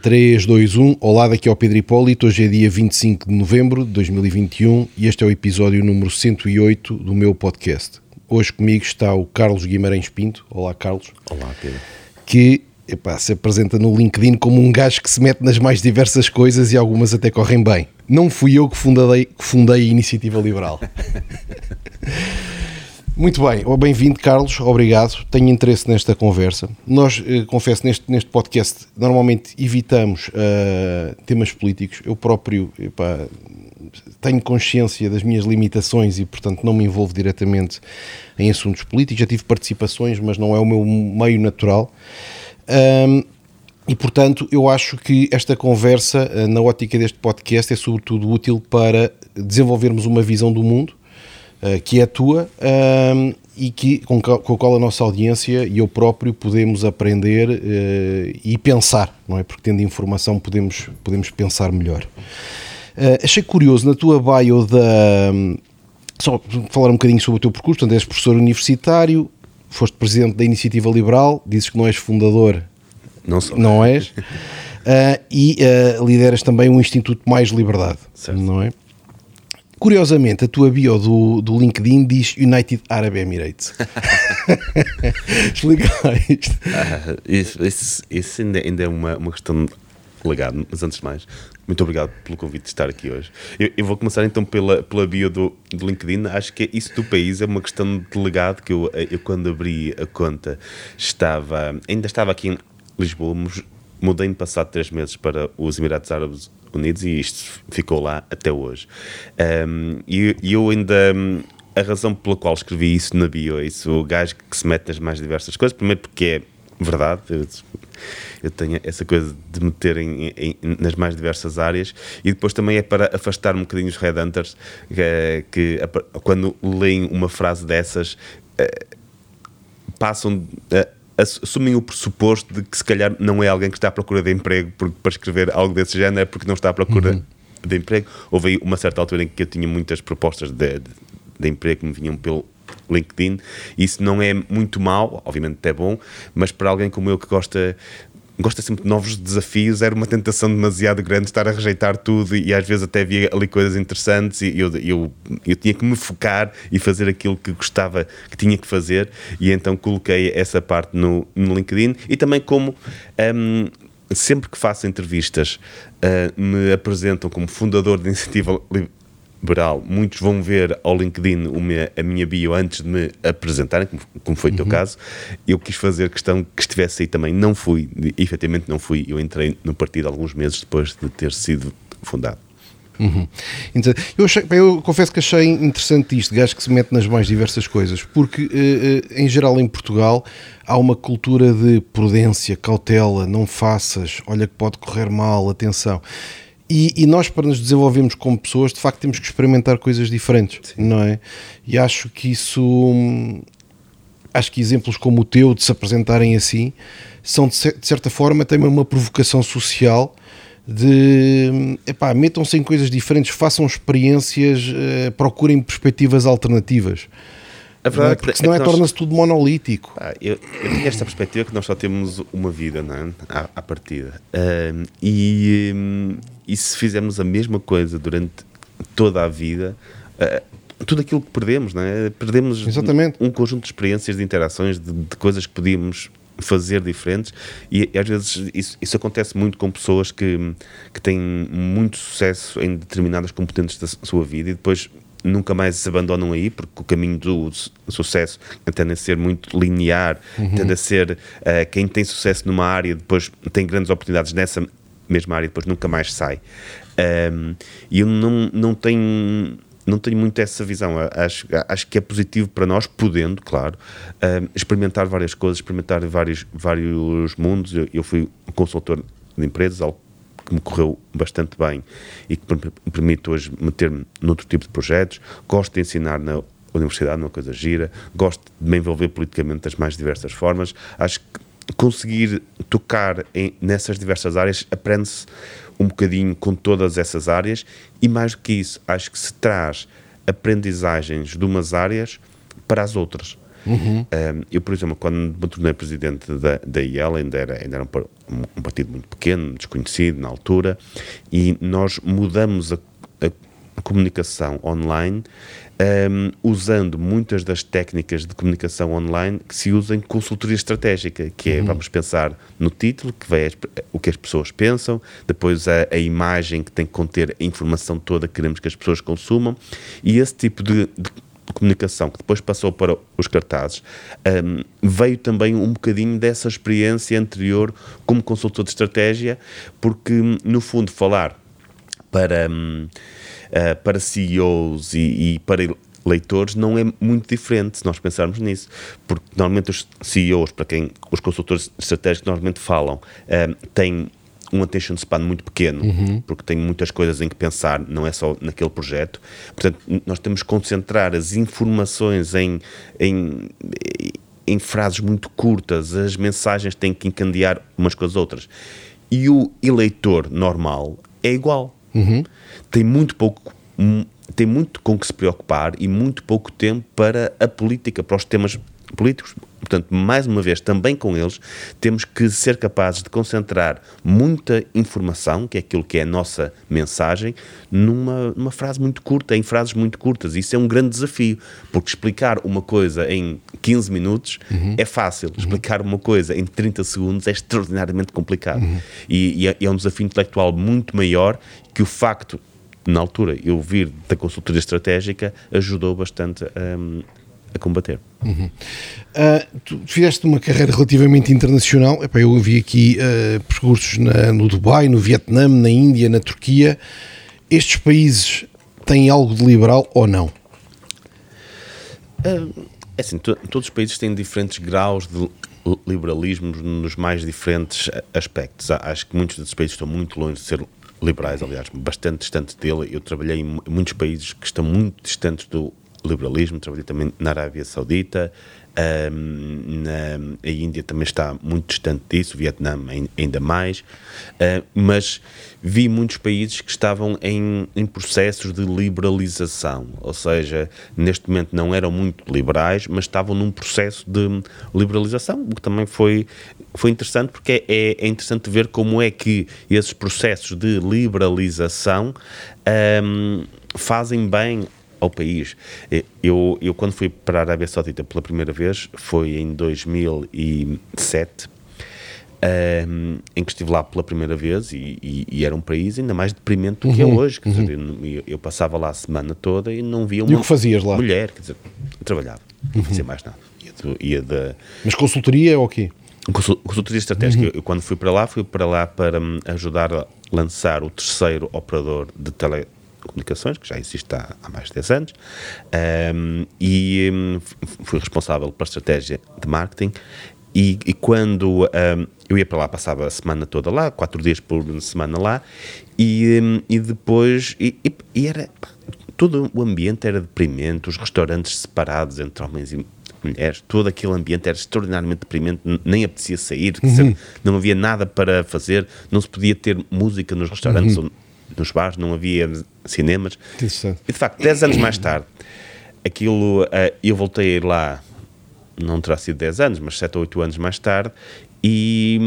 3, 2, 1, olá, daqui ao Pedro Hipólito, hoje é dia 25 de novembro de 2021 e este é o episódio número 108 do meu podcast. Hoje comigo está o Carlos Guimarães Pinto, olá Carlos. Olá Pedro. Que se apresenta no LinkedIn como um gajo que se mete nas mais diversas coisas e algumas até correm bem. Não fui eu que fundei a Iniciativa Liberal. Muito bem, bem-vindo Carlos, obrigado, tenho interesse nesta conversa. Nós, confesso, neste podcast normalmente evitamos temas políticos, eu próprio tenho consciência das minhas limitações e portanto não me envolvo diretamente em assuntos políticos, já tive participações mas não é o meu meio natural. E portanto eu acho que esta conversa, na ótica deste podcast, é sobretudo útil para desenvolvermos uma visão do mundo, que é a tua e que, com a qual a nossa audiência e eu próprio podemos aprender e pensar, não é? Porque tendo informação podemos pensar melhor. Achei curioso, na tua bio só falar um bocadinho sobre o teu percurso, portanto és professor universitário, foste presidente da Iniciativa Liberal, dizes que não és fundador, não és, e lideras também um Instituto Mais Liberdade, certo. Não é? Curiosamente, a tua bio do LinkedIn diz United Arab Emirates. Explica lá isto. Isso ainda é uma questão legada, mas antes de mais, muito obrigado pelo convite de estar aqui hoje. Eu vou começar então pela bio do LinkedIn. Acho que isso do país é uma questão de legado que eu quando abri a conta ainda estava aqui em Lisboa, mudei-me passado 3 meses para os Emirados Árabes Unidos e isto ficou lá até hoje. A razão pela qual escrevi isso na bio, isso, o gajo que se mete nas mais diversas coisas, primeiro porque é verdade, eu tenho essa coisa de meter nas mais diversas áreas e depois também é para afastar um bocadinho os headhunters que quando leem uma frase dessas passam... assumem o pressuposto de que se calhar não é alguém que está à procura de emprego, porque para escrever algo desse género é porque não está à procura de emprego. Houve aí uma certa altura em que eu tinha muitas propostas de emprego que me vinham pelo LinkedIn. Isso não é muito mau, obviamente até bom, mas para alguém como eu que gosta sempre de novos desafios, era uma tentação demasiado grande estar a rejeitar tudo e às vezes até havia ali coisas interessantes e eu tinha que me focar e fazer aquilo que gostava, que tinha que fazer, e então coloquei essa parte no LinkedIn. E também como sempre que faço entrevistas me apresentam como fundador de Iniciativa Liberal, muitos vão ver ao LinkedIn a minha bio antes de me apresentarem, como foi o teu caso. Eu quis fazer questão que estivesse aí também. Não fui, efetivamente não fui. Eu entrei no partido alguns meses depois de ter sido fundado. Então, eu confesso que achei interessante isto, gajo que se mete nas mais diversas coisas, porque em geral em Portugal há uma cultura de prudência, cautela, não faças, olha que pode correr mal, atenção. E nós, para nos desenvolvermos como pessoas, de facto temos que experimentar coisas diferentes, não é? E acho que exemplos como o teu, de se apresentarem assim, são de certa forma também uma provocação social de, metam-se em coisas diferentes, façam experiências, procurem perspectivas alternativas. Não é? Porque senão torna-se tudo monolítico. Eu tenho esta perspectiva que nós só temos uma vida, não é? À partida. E se fizermos a mesma coisa durante toda a vida, tudo aquilo que perdemos, não é? Perdemos exatamente um conjunto de experiências, de interações, de coisas que podíamos fazer diferentes, e às vezes isso acontece muito com pessoas que têm muito sucesso em determinadas componentes da sua vida e depois nunca mais se abandonam aí, porque o caminho do sucesso tende a ser muito linear, tende a ser quem tem sucesso numa área depois tem grandes oportunidades nessa mesma área e depois nunca mais sai. E eu não tenho muito essa visão. Acho que é positivo para nós, podendo, claro, experimentar várias coisas, experimentar vários mundos. Eu fui consultor de empresas, algo que me correu bastante bem e que me permite hoje meter-me noutro tipo de projetos. Gosto de ensinar na universidade, uma coisa gira, gosto de me envolver politicamente das mais diversas formas. Acho que conseguir tocar nessas diversas áreas, aprende-se um bocadinho com todas essas áreas e mais do que isso, acho que se traz aprendizagens de umas áreas para as outras. Uhum. Eu, por exemplo, quando me tornei presidente da IEL, ainda era um partido muito pequeno, desconhecido na altura, e nós mudamos a comunicação online, usando muitas das técnicas de comunicação online que se usam em consultoria estratégica, que é, vamos pensar no título, que vai o que as pessoas pensam, depois a imagem que tem que conter a informação toda que queremos que as pessoas consumam, e esse tipo de comunicação, que depois passou para os cartazes, veio também um bocadinho dessa experiência anterior como consultor de estratégia, porque, no fundo, falar para CEOs e para leitores não é muito diferente se nós pensarmos nisso, porque normalmente os CEOs, para quem os consultores estratégicos normalmente falam, têm um attention span muito pequeno, porque tem muitas coisas em que pensar, não é só naquele projeto. Portanto, nós temos que concentrar as informações em frases muito curtas, as mensagens têm que encandear umas com as outras. E o eleitor normal é igual. Uhum. Tem muito com que se preocupar e muito pouco tempo para a política, para os temas políticos. Portanto, mais uma vez, também com eles, temos que ser capazes de concentrar muita informação, que é aquilo que é a nossa mensagem, numa frase muito curta, em frases muito curtas. Isso é um grande desafio, porque explicar uma coisa em 15 minutos é fácil. Explicar uma coisa em 30 segundos é extraordinariamente complicado. E é um desafio intelectual muito maior que o facto, na altura, eu vir da consultoria estratégica, ajudou bastante a combater. Tu fizeste uma carreira relativamente internacional. Epá, eu ouvi aqui percursos no Dubai, no Vietnã, na Índia, na Turquia. Estes países têm algo de liberal ou não? É assim, todos os países têm diferentes graus de liberalismo nos mais diferentes aspectos. Acho que muitos desses países estão muito longe de ser liberais, aliás, bastante distante dele. Eu trabalhei em muitos países que estão muito distantes do liberalismo, trabalhei também na Arábia Saudita, a Índia também está muito distante disso, o Vietnã ainda mais, mas vi muitos países que estavam em processos de liberalização, ou seja, neste momento não eram muito liberais, mas estavam num processo de liberalização, o que também foi interessante, porque é interessante ver como é que esses processos de liberalização fazem bem ao país. Eu quando fui para a Arábia Saudita pela primeira vez, foi em 2007, em que estive lá pela primeira vez, e era um país ainda mais deprimente do que é hoje. Quer dizer, eu passava lá a semana toda e não via uma mulher, quer dizer, eu trabalhava, não fazia mais nada. Mas consultoria ou o quê? Consultoria estratégica. Eu quando fui para lá para ajudar a lançar o terceiro operador de telecomunicações, que já existe há mais de 10 anos, fui responsável pela estratégia de marketing, e quando eu ia para lá, passava a semana toda lá, 4 dias por semana lá, e depois, e era, todo o ambiente era deprimente, os restaurantes separados entre homens e mulheres, todo aquele ambiente era extraordinariamente deprimente, nem apetecia sair, não havia nada para fazer, não se podia ter música nos restaurantes, nos bares, não havia cinemas. E de facto, 10 anos mais tarde, aquilo, eu voltei a ir lá, não terá sido 10 anos, mas 7 ou 8 anos mais tarde, e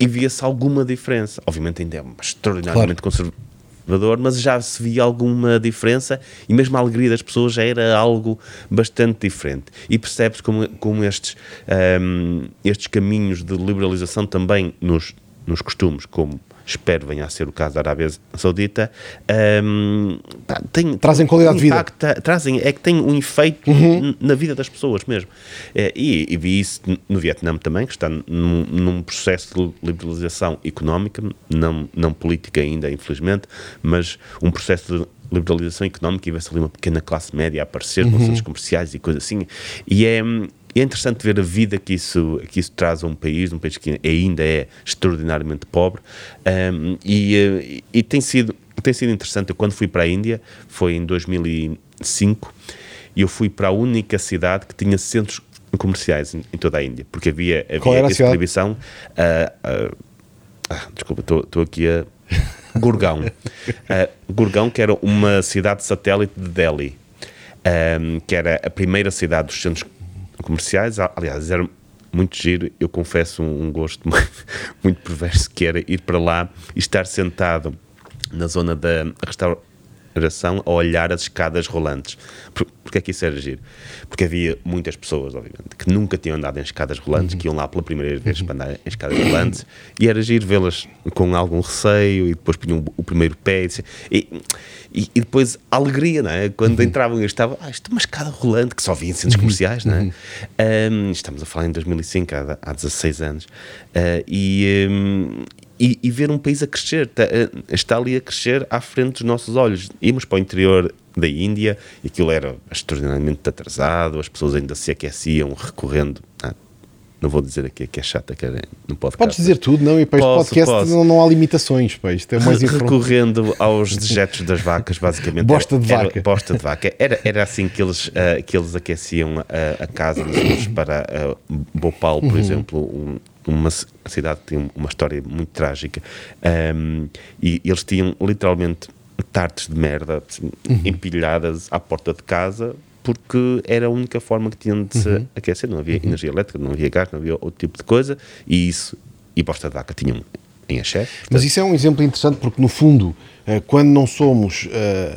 via-se alguma diferença. Obviamente ainda é extraordinariamente conservador, mas já se via alguma diferença, e mesmo a alegria das pessoas já era algo bastante diferente. E percebe-se como estes caminhos de liberalização também nos costumes, como espero venha a ser o caso da Arábia Saudita, trazem qualidade de vida. É que tem um efeito na vida das pessoas mesmo. E vi isso no Vietnã também, que está num processo de liberalização económica, não política ainda, infelizmente, mas um processo de liberalização económica, e vê-se ali uma pequena classe média a aparecer, com centros comerciais e coisas assim. E é interessante ver a vida que isso traz a um país que ainda é extraordinariamente pobre, e tem sido interessante. Eu, quando fui para a Índia, foi em 2005, e eu fui para a única cidade que tinha centros comerciais em toda a Índia, porque havia essa proibição. Desculpa, estou aqui a... Gurgaon. Gurgaon, que era uma cidade satélite de Delhi, que era a primeira cidade dos centros comerciais. Aliás, era muito giro, eu confesso um gosto muito perverso, que era ir para lá e estar sentado na zona da restauração a olhar as escadas rolantes. Porque é que isso era giro? Porque havia muitas pessoas, obviamente, que nunca tinham andado em escadas rolantes, que iam lá pela primeira vez para andar em escadas rolantes, e era giro vê-las com algum receio, e depois punham o primeiro pé, e depois a alegria, não é? Quando entravam e estavam, isto é uma escada rolante, que só via em centros comerciais, não é? Estamos a falar em 2005, há 16 anos, e ver um país a crescer, está ali a crescer à frente dos nossos olhos. Íamos para o interior da Índia e aquilo era extraordinariamente atrasado, as pessoas ainda se aqueciam recorrendo a... Não vou dizer aqui que é chata, que era no podcast. Podes dizer tudo, não? E para este podcast não há limitações. Para isto é mais recorrendo aos dejetos das vacas, basicamente. Bosta de vaca. Era assim que eles aqueciam a casa para Bhopal, por exemplo, uma cidade que tem uma história muito trágica. E eles tinham literalmente tartes de merda empilhadas à porta de casa, porque era a única forma que tinham de se aquecer. Não havia energia elétrica, não havia gás, não havia outro tipo de coisa, e isso, e bosta de vaca tinham em excesso. Mas isso é um exemplo interessante, porque no fundo, quando não somos,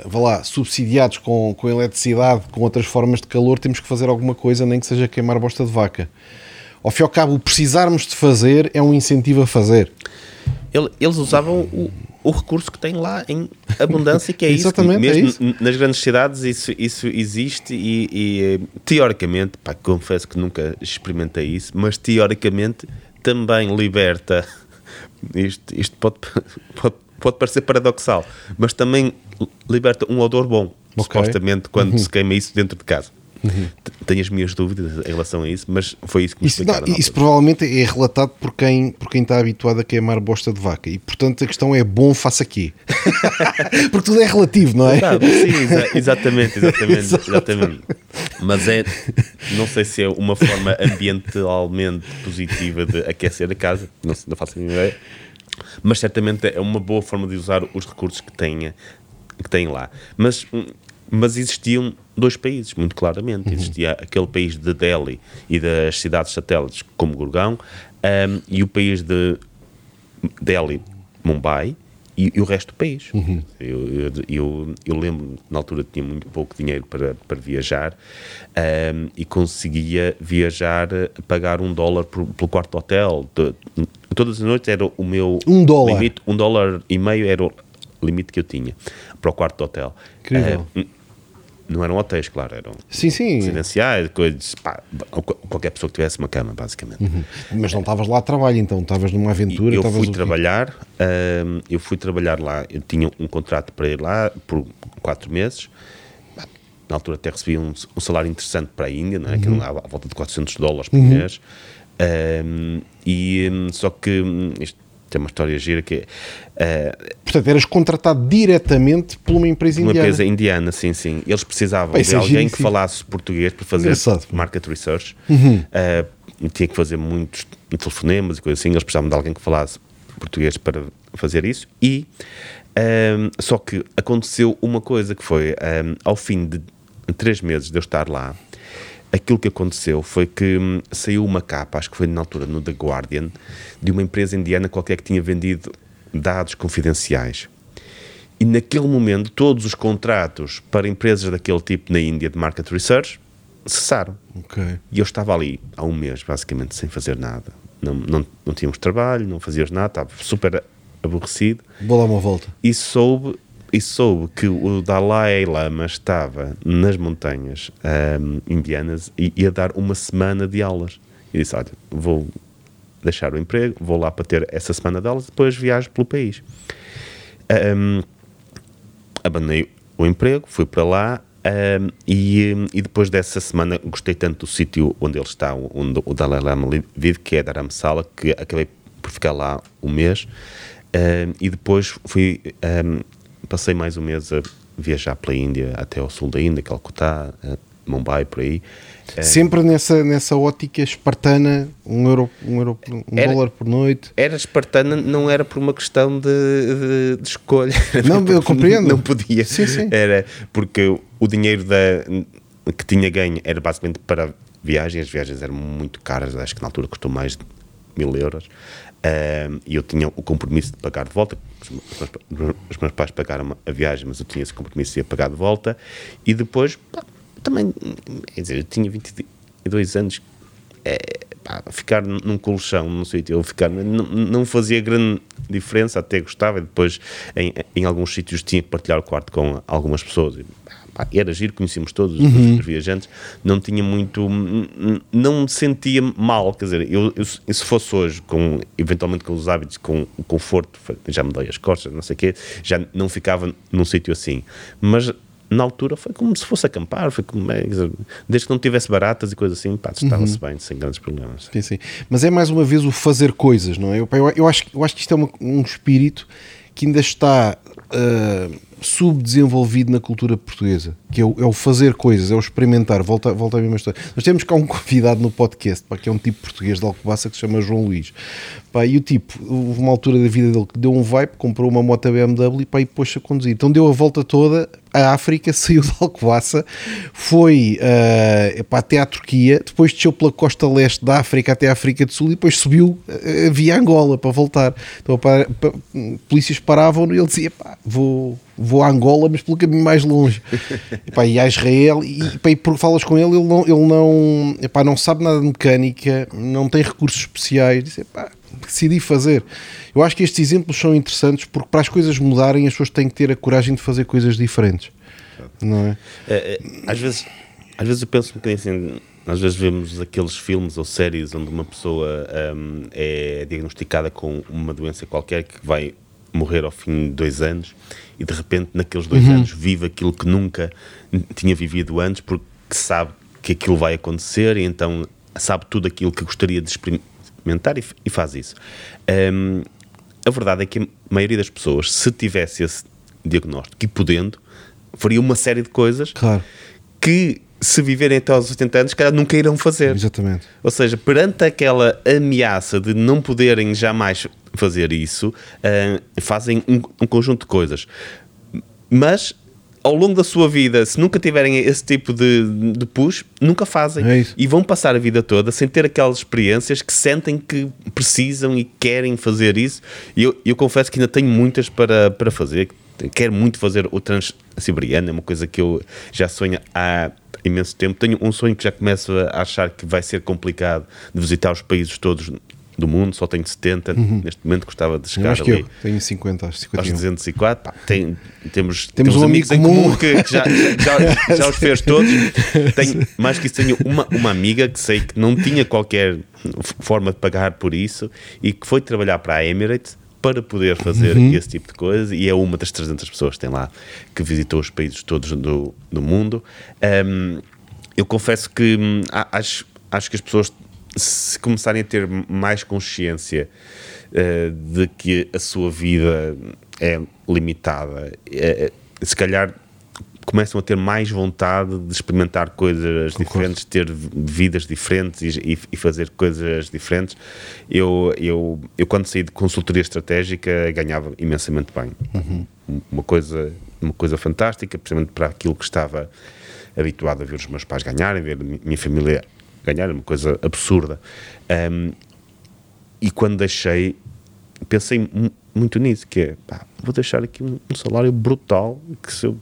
vá lá, subsidiados com eletricidade, com outras formas de calor, temos que fazer alguma coisa, nem que seja queimar bosta de vaca. Ao fim e ao cabo, precisarmos de fazer é um incentivo a fazer. Eles usavam o recurso que tem lá em abundância, que é isso, que mesmo é isso. Nas grandes cidades isso existe, e teoricamente, confesso que nunca experimentei isso, mas teoricamente também liberta, isto pode parecer paradoxal, mas também liberta um odor bom, supostamente, quando se queima isso dentro de casa. Tenho as minhas dúvidas em relação a isso, mas foi isso que me explicaram. Isso provavelmente é relatado por quem está habituado a queimar bosta de vaca, e portanto a questão é: bom, faça aqui. Porque tudo é relativo, não é? Sim, exatamente. Mas não sei se é uma forma ambientalmente positiva de aquecer a casa, não faço a minha ideia, mas certamente é uma boa forma de usar os recursos que tem lá. Mas existiam dois países, muito claramente. Existia aquele país de Delhi e das cidades satélites, como Gurgaon, e o país de Delhi, Mumbai, e o resto do país. Eu lembro, na altura tinha muito pouco dinheiro para viajar, e conseguia viajar a pagar $1 pelo quarto de hotel. Todas as noites era o meu limite, $1,50 era o limite que eu tinha para o quarto de hotel. Incrível. Não eram hotéis, claro, eram residenciais, coisas, qualquer pessoa que tivesse uma cama, basicamente. Mas não estavas lá a trabalho, então, estavas numa aventura. Eu fui trabalhar, lá, eu tinha um contrato para ir lá por 4 meses, na altura até recebi um salário interessante para a Índia, não é? Que era à volta de $400 por mês, só que isto é uma história gira que... Portanto, eras contratado diretamente por uma empresa indiana. Uma empresa indiana, sim. Eles precisavam de alguém que falasse português para fazer market research. Tinha que fazer muitos telefonemas e coisas assim. Eles precisavam de alguém que falasse português para fazer isso. E só que aconteceu uma coisa que foi, ao fim de 3 meses de eu estar lá, aquilo que aconteceu foi que saiu uma capa, acho que foi na altura no The Guardian, de uma empresa indiana qualquer que tinha vendido dados confidenciais. E naquele momento todos os contratos para empresas daquele tipo na Índia de market research cessaram. E eu estava ali há 1 mês, basicamente, sem fazer nada. Não tínhamos trabalho, não fazíamos nada, estava super aborrecido. Vou dar uma volta. E soube que o Dalai Lama estava nas montanhas indianas e ia dar uma semana de aulas. E disse: olha, vou deixar o emprego, vou lá para ter essa semana de aulas, depois viajo pelo país. Abandonei o emprego, fui para lá, e depois dessa semana gostei tanto do sítio onde ele está, onde o Dalai Lama vive, que é Dharamsala, que acabei por ficar lá 1 mês, e depois fui... Passei mais 1 mês a viajar pela Índia, até ao sul da Índia, Calcutá, Mumbai, por aí. Sempre nessa ótica espartana, $1 por noite. Era espartana, não era por uma questão de escolha. Não, eu compreendo. Não podia. Sim. Era porque o dinheiro que tinha ganho era basicamente para viagens. As viagens eram muito caras, acho que na altura custou mais de 1.000 euros. E eu tinha o compromisso de pagar de volta. Os meus pais pagaram a viagem, mas eu tinha esse compromisso de pagar de volta. E depois, pá, também, quer dizer, eu tinha 22 anos, pá, ficar num colchão, não sei, eu ficar, não fazia grande diferença, até gostava. E depois, em alguns sítios, tinha que partilhar o quarto com algumas pessoas. E, pá, era giro, conhecíamos todos os viajantes, não tinha muito, não me sentia mal, quer dizer, eu se fosse hoje, com, eventualmente com os hábitos, com o conforto, já me dei as costas, não sei o quê, já não ficava num sítio assim, mas na altura foi como se fosse acampar, foi como, quer dizer, desde que não tivesse baratas e coisas assim, pá, estava-se bem, sem grandes problemas. Sim, sim. Mas é mais uma vez o fazer coisas, não é? Eu acho que isto é um espírito que ainda está subdesenvolvido na cultura portuguesa, que é o fazer coisas, é o experimentar. Volta à mesma história. Nós temos cá um convidado no podcast, pá, que é um tipo português de Alcobaça que se chama João Luís, pá, e o tipo, houve uma altura da vida dele que deu um vibe, comprou uma moto BMW, pá, e pôs-se a conduzir, então deu a volta toda à África, saiu de Alcobaça, foi até à Turquia, depois desceu pela costa leste da África até à África do Sul e depois subiu via Angola para voltar. Então polícias paravam-no e ele dizia, pá, vou a Angola, mas pelo caminho mais longe. Epá, e a Israel, e falas com ele, ele não, epá, não sabe nada de mecânica, não tem recursos especiais, epá, decidi fazer. Eu acho que estes exemplos são interessantes, porque para as coisas mudarem as pessoas têm que ter a coragem de fazer coisas diferentes. Não é? Às vezes eu penso um bocadinho assim, às vezes vemos aqueles filmes ou séries onde uma pessoa é diagnosticada com uma doença qualquer que vai morrer ao fim de 2 anos e de repente naqueles 2 anos vive aquilo que nunca tinha vivido antes, porque sabe que aquilo vai acontecer e então sabe tudo aquilo que gostaria de experimentar e faz isso. A verdade é que a maioria das pessoas, se tivesse esse diagnóstico e podendo, faria uma série de coisas, claro, que se viverem até aos 80 anos, calhar nunca irão fazer. Exatamente. Ou seja, perante aquela ameaça de não poderem jamais fazer isso, fazem um conjunto de coisas. Mas, ao longo da sua vida, se nunca tiverem esse tipo de push, nunca fazem. É isso. E vão passar a vida toda sem ter aquelas experiências que sentem que precisam e querem fazer isso. E eu confesso que ainda tenho muitas para fazer. Quero muito fazer o Transsiberiano, é uma coisa que eu já sonho há imenso tempo. Tenho um sonho que já começo a achar que vai ser complicado, de visitar os países todos do mundo. Só tenho 70, neste momento gostava de chegar ali. Eu tenho 50, acho 51. Aos 204, pá, temos um amigos em comum que já os fez todos. Tenho, mais que isso, tenho uma amiga que sei que não tinha qualquer forma de pagar por isso e que foi trabalhar para a Emirates para poder fazer esse tipo de coisa, e é uma das 300 pessoas que tem lá, que visitou os países todos do mundo. Eu confesso que acho que as pessoas, se começarem a ter mais consciência de que a sua vida é limitada, se calhar começam a ter mais vontade de experimentar coisas diferentes, ter vidas diferentes e fazer coisas diferentes. Eu quando saí de consultoria estratégica ganhava imensamente bem, uma coisa fantástica, precisamente para aquilo que estava habituado a ver os meus pais ganharem, ver a minha família ganhar, uma coisa absurda. E quando deixei, pensei muito nisso, que é, pá, vou deixar aqui um salário brutal, que se eu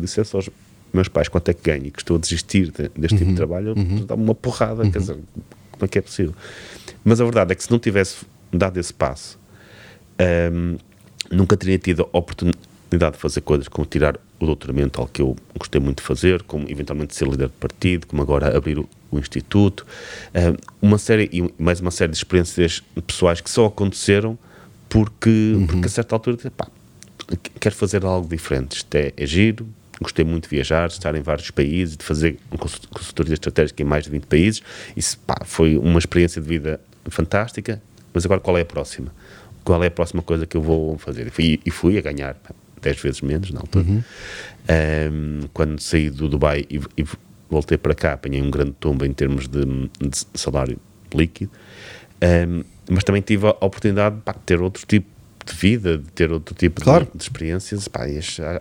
dissesse aos meus pais quanto é que ganho e que estou a desistir deste tipo de trabalho, dá-me uma porrada, quer dizer, como é que é possível? Mas a verdade é que se não tivesse dado esse passo, nunca teria tido a oportunidade de fazer coisas como tirar o doutoramento, algo que eu gostei muito de fazer, como eventualmente ser líder de partido, como agora abrir o instituto, uma série, e mais uma série de experiências pessoais que só aconteceram porque a certa altura, pá, quero fazer algo diferente, isto é giro, gostei muito de viajar, de estar em vários países, de fazer consultoria estratégica em mais de 20 países, isso, pá, foi uma experiência de vida fantástica, mas agora qual é a próxima? Qual é a próxima coisa que eu vou fazer? E fui a ganhar 10 vezes menos na altura. Quando saí do Dubai e voltei para cá, apanhei um grande tombo em termos de salário líquido, mas também tive a oportunidade, pá, de ter outro tipo de vida, de ter outro tipo de experiências, pá,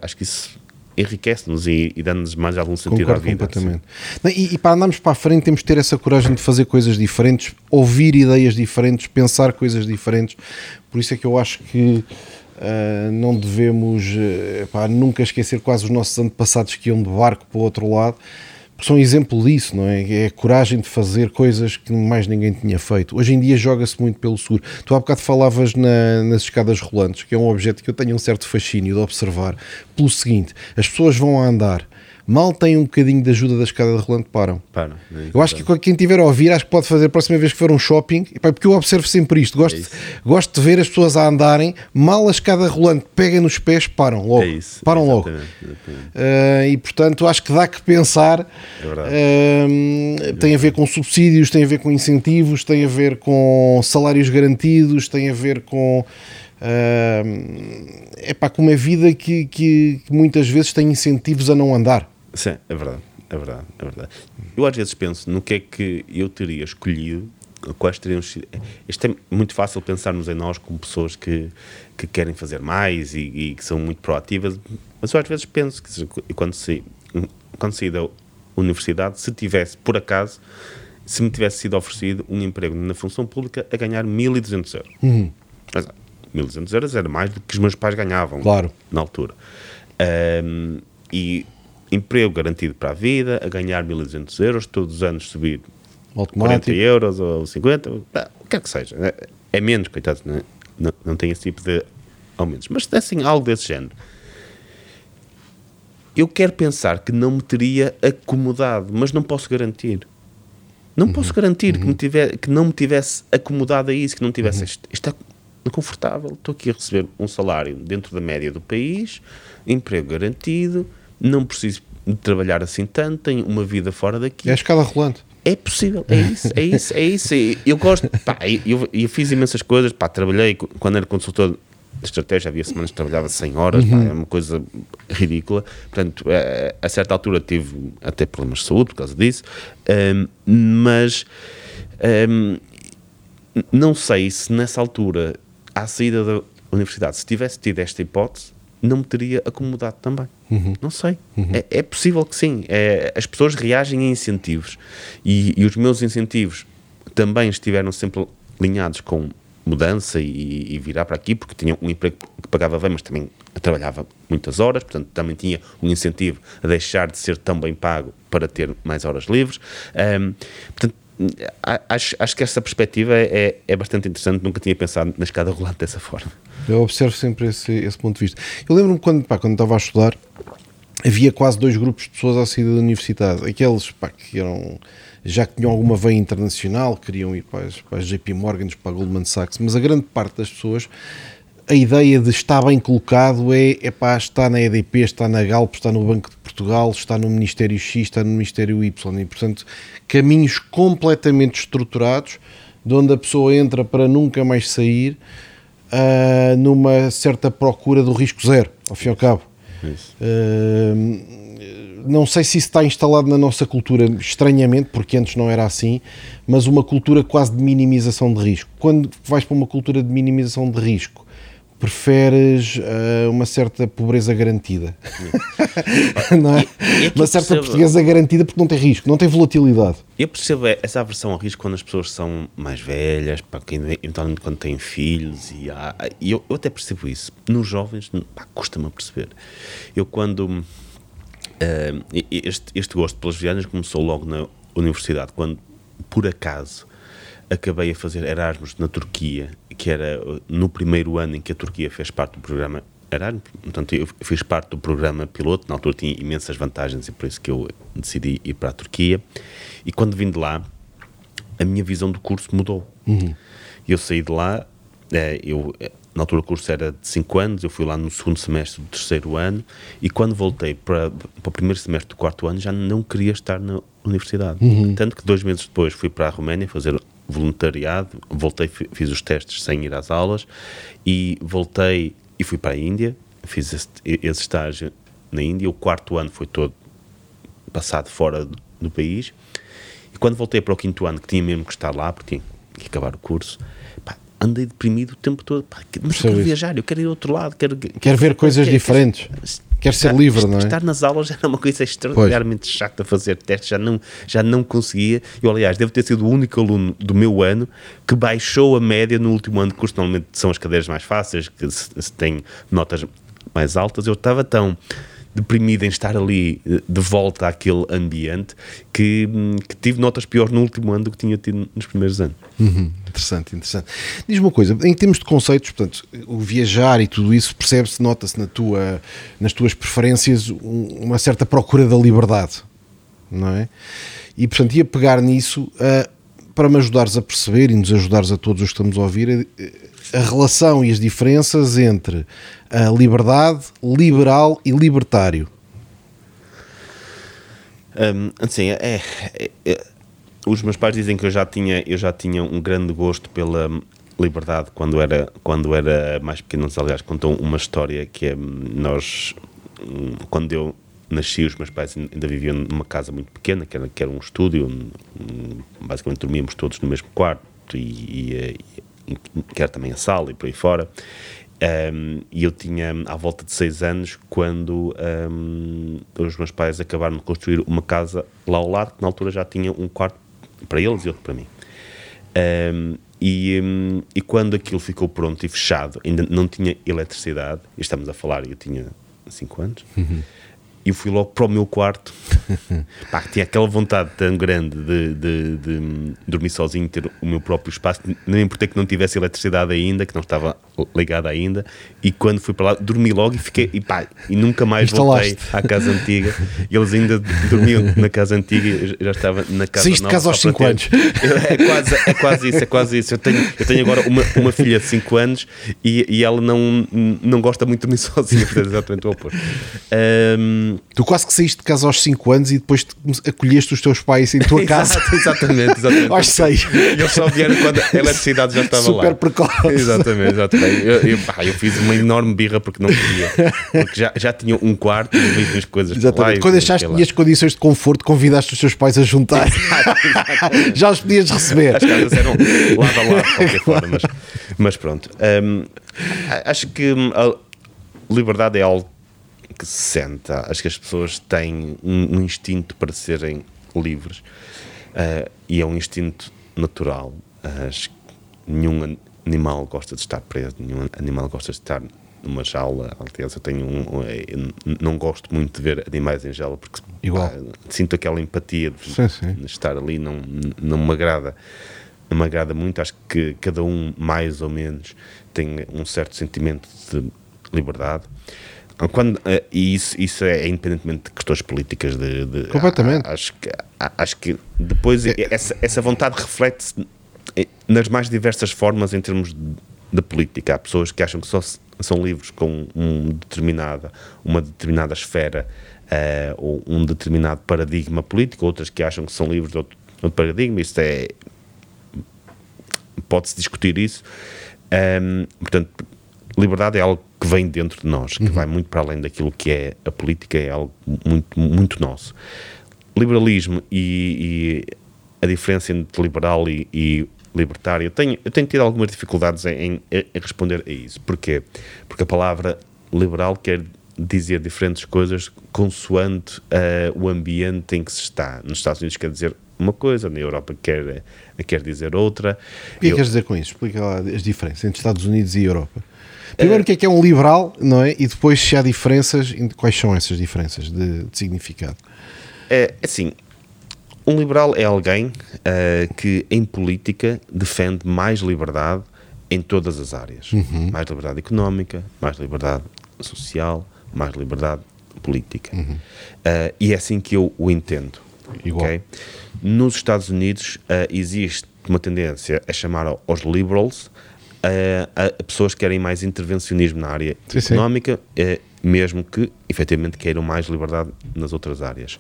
acho que isso enriquece-nos e dá-nos mais algum sentido à vida. Completamente. Assim. E para andarmos para a frente temos que ter essa coragem de fazer coisas diferentes, ouvir ideias diferentes, pensar coisas diferentes. Por isso é que eu acho que não devemos nunca esquecer quase os nossos antepassados que iam de barco para o outro lado, porque são exemplo disso, não é? É a coragem de fazer coisas que mais ninguém tinha feito. Hoje em dia joga-se muito pelo seguro. Tu há bocado falavas nas escadas rolantes, que é um objeto que eu tenho um certo fascínio de observar, pelo seguinte: as pessoas vão a andar, mal têm um bocadinho de ajuda da escada rolante, param. Eu acho que quem tiver a ouvir, acho que pode fazer a próxima vez que for um shopping, porque eu observo sempre isto, gosto de ver as pessoas a andarem, mal a escada rolante pega nos pés, param logo. E portanto acho que dá que pensar, tem a ver com subsídios, tem a ver com incentivos, tem a ver com salários garantidos, tem a ver com... com uma vida que muitas vezes tem incentivos a não andar. Sim, é verdade. Eu às vezes penso no que é que eu teria escolhido, quais teriam sido. Isto é muito fácil pensarmos em nós como pessoas que querem fazer mais e que são muito proativas, mas eu às vezes penso que quando saí da universidade, se tivesse, por acaso, se me tivesse sido oferecido um emprego na função pública a ganhar 1.200 euros. Uhum. Mas, 1.200 euros era mais do que os meus pais ganhavam, claro, na altura. E emprego garantido para a vida, a ganhar 1.200 euros, todos os anos subir automático. 40 euros ou 50, o que quer que seja. É menos, coitado, não tem esse tipo de aumentos. Mas assim, algo desse género. Eu quero pensar que não me teria acomodado, mas não posso garantir. Não posso garantir. Que não me tivesse acomodado a isso, que não tivesse... Isto é confortável, estou aqui a receber um salário dentro da média do país, emprego garantido, não preciso de trabalhar assim tanto, tenho uma vida fora daqui. É a escada rolante. É possível, é isso. Eu gosto, eu fiz imensas coisas, trabalhei, quando era consultor de estratégia, havia semanas que trabalhava 100 horas, é uma coisa ridícula, portanto, a certa altura tive até problemas de saúde por causa disso, não sei se nessa altura à saída da universidade, se tivesse tido esta hipótese, não me teria acomodado também. Não sei. É possível que sim. As pessoas reagem a incentivos. E os meus incentivos também estiveram sempre alinhados com mudança e virar para aqui, porque tinha um emprego que pagava bem, mas também trabalhava muitas horas, portanto também tinha um incentivo a deixar de ser tão bem pago para ter mais horas livres. Portanto, acho que essa perspectiva é bastante interessante, nunca tinha pensado na escada rolante dessa forma. Eu observo sempre esse ponto de vista. Eu lembro-me quando estava a estudar, havia quase dois grupos de pessoas à saída da universidade. Aqueles que eram, já que tinham alguma veia internacional, queriam ir para as JP Morgan, para a Goldman Sachs, mas a grande parte das pessoas, a ideia de estar bem colocado está na EDP, está na Galp, está no Banco de Portugal, está no Ministério X, está no Ministério Y, e portanto caminhos completamente estruturados, de onde a pessoa entra para nunca mais sair, numa certa procura do risco zero, ao fim e ao cabo. Não sei se isso está instalado na nossa cultura, estranhamente, porque antes não era assim, mas uma cultura quase de minimização de risco. Quando vais para uma cultura de minimização de risco, preferes uma certa pobreza garantida, não é? Uma certa portuguesa garantida, porque não tem risco, não tem volatilidade. Eu percebo essa aversão ao risco quando as pessoas são mais velhas, eventualmente quando têm filhos, e eu até percebo isso. Nos jovens, custa-me a perceber. Eu quando... este gosto pelas viagens começou logo na universidade, quando, por acaso, acabei a fazer Erasmus na Turquia, que era no primeiro ano em que a Turquia fez parte do programa Erasmus. Portanto, eu fiz parte do programa piloto, na altura tinha imensas vantagens e por isso que eu decidi ir para a Turquia. E quando vim de lá, a minha visão do curso mudou. Eu saí de lá, na altura o curso era de 5 anos, eu fui lá no segundo semestre do terceiro ano, e quando voltei para o primeiro semestre do quarto ano já não queria estar na universidade. Tanto que 2 meses depois fui para a Roménia fazer voluntariado, voltei, fiz os testes sem ir às aulas, e voltei e fui para a Índia, fiz esse estágio na Índia, o quarto ano foi todo passado fora do país, e quando voltei para o quinto ano, que tinha mesmo que estar lá, porque tinha que acabar o curso, andei deprimido o tempo todo, mas eu quero viajar, eu quero ir ao outro lado, quero ver coisas diferentes. Quer ser livre, não é? Estar nas aulas era uma coisa extraordinariamente chata, fazer testes, já não conseguia. Eu, aliás, devo ter sido o único aluno do meu ano que baixou a média no último ano de curso. Normalmente são as cadeiras mais fáceis, que se têm notas mais altas. Eu estava tão deprimido em estar ali de volta àquele ambiente que tive notas piores no último ano do que tinha tido nos primeiros anos. Interessante, interessante. Diz-me uma coisa, em termos de conceitos, portanto, o viajar e tudo isso, percebe-se, nota-se nas tuas preferências uma certa procura da liberdade, não é? E, portanto, ia pegar nisso para me ajudares a perceber e nos ajudares a todos os que estamos a ouvir a relação e as diferenças entre a liberdade, liberal e libertário. Os meus pais dizem que eu já tinha um grande gosto pela liberdade quando era mais pequeno. Aliás, contam uma história que é, nós, quando eu nasci, os meus pais ainda viviam numa casa muito pequena, que era um estúdio, basicamente dormíamos todos no mesmo quarto e que era também a sala e por aí fora. E eu tinha à volta de 6 anos quando os meus pais acabaram de construir uma casa lá ao lado, que na altura já tinha um quarto para eles e outro para mim. E quando aquilo ficou pronto e fechado, ainda não tinha eletricidade, e estamos a falar, eu tinha 5 anos, eu fui logo para o meu quarto. Pá, tinha aquela vontade tão grande de dormir sozinho, ter o meu próprio espaço, nem importei que não tivesse eletricidade ainda, que não estava ligada ainda, e quando fui para lá, dormi logo e fiquei, e nunca mais voltei à casa antiga. E eles ainda dormiam na casa antiga e já estava na casa nova. Casa aos 5 anos. É quase isso. Eu tenho agora uma filha de 5 anos e ela não gosta muito de dormir sozinha, portanto, exatamente o oposto. Tu quase que saíste de casa aos 5 anos e depois acolheste os teus pais em tua casa. Exatamente. Aos 6. E eles só vieram quando a eletricidade já estava lá. Super precoce. Exatamente. Eu fiz uma enorme birra porque não queria. Porque já tinha um quarto e vi as coisas. Exatamente. Lá, quando achaste que tinhas condições de conforto, convidaste os teus pais a juntar. Exato. Já os podias receber. As casas eram lado a lado, de qualquer forma. Mas pronto. Acho que a liberdade é algo que se senta. Acho que as pessoas têm um instinto para serem livres, e é um instinto natural. Acho que nenhum animal gosta de estar preso, nenhum animal gosta de estar numa jaula. Aliás, eu não gosto muito de ver animais em jaula porque sinto aquela empatia de estar ali, não me agrada. Não me agrada muito. Acho que cada um, mais ou menos, tem um certo sentimento de liberdade. E isso é independentemente de questões políticas. Completamente. Acho que depois essa vontade reflete-se nas mais diversas formas em termos de política. Há pessoas que acham que só são livres com uma determinada esfera ou um determinado paradigma político, outras que acham que são livres de outro paradigma. Isso pode-se discutir isso. Portanto, liberdade é algo que vem dentro de nós, que vai muito para além daquilo que é a política, é algo muito, muito nosso. Liberalismo e a diferença entre liberal e libertário, eu tenho tido algumas dificuldades em responder a isso. Porquê? Porque a palavra liberal quer dizer diferentes coisas consoante o ambiente em que se está. Nos Estados Unidos quer dizer uma coisa, na Europa quer dizer outra. O que é que queres dizer com isso? Explica lá as diferenças entre Estados Unidos e Europa. Primeiro, o que é um liberal, não é? E depois, se há diferenças, quais são essas diferenças de significado? É assim, um liberal é alguém que em política defende mais liberdade em todas as áreas. Mais liberdade económica, mais liberdade social, mais liberdade política. E é assim que eu o entendo. Igual. Okay? Nos Estados Unidos existe uma tendência a chamar aos liberals a pessoas que querem mais intervencionismo na área económica, mesmo que efetivamente queiram mais liberdade nas outras áreas.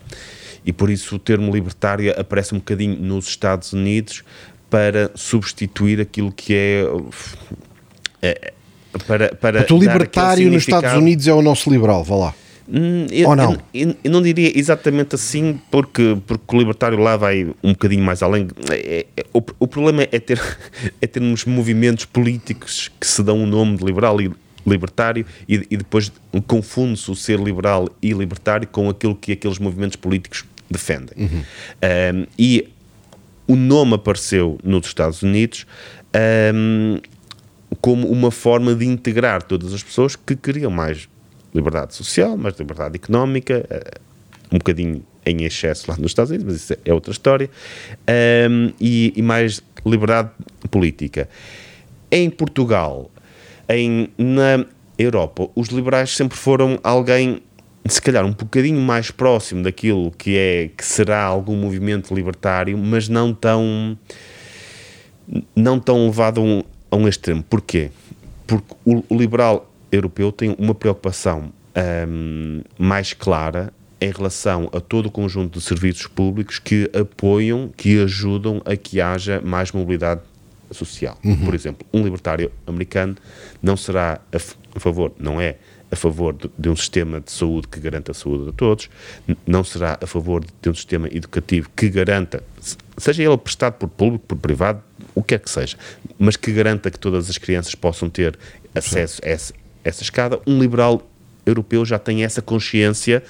E por isso o termo libertário aparece um bocadinho nos Estados Unidos para substituir aquilo que é para o libertário nos Estados Unidos é o nosso liberal, vá lá. Ou não? Eu não diria exatamente assim, porque o libertário lá vai um bocadinho mais além. O problema é termos movimentos políticos que se dão o nome de liberal e libertário, e depois confunde-se o ser liberal e libertário com aquilo que aqueles movimentos políticos defendem. Uhum. E o nome apareceu nos Estados Unidos como uma forma de integrar todas as pessoas que queriam mais liberdade social, mais liberdade económica, um bocadinho em excesso lá nos Estados Unidos, mas isso é outra história, e mais liberdade política. Em Portugal, na Europa, os liberais sempre foram alguém, se calhar, um bocadinho mais próximo daquilo que será algum movimento libertário, mas não tão levado a um extremo. Porquê? Porque o liberal europeu tem uma preocupação mais clara em relação a todo o conjunto de serviços públicos que apoiam, que ajudam a que haja mais mobilidade social. Uhum. Por exemplo, um libertário americano não será não é a favor de um sistema de saúde que garanta a saúde a todos, não será a favor de um sistema educativo que garanta, seja ele prestado por público, por privado, o que é que seja, mas que garanta que todas as crianças possam ter acesso a essa escada. Um liberal europeu já tem essa consciência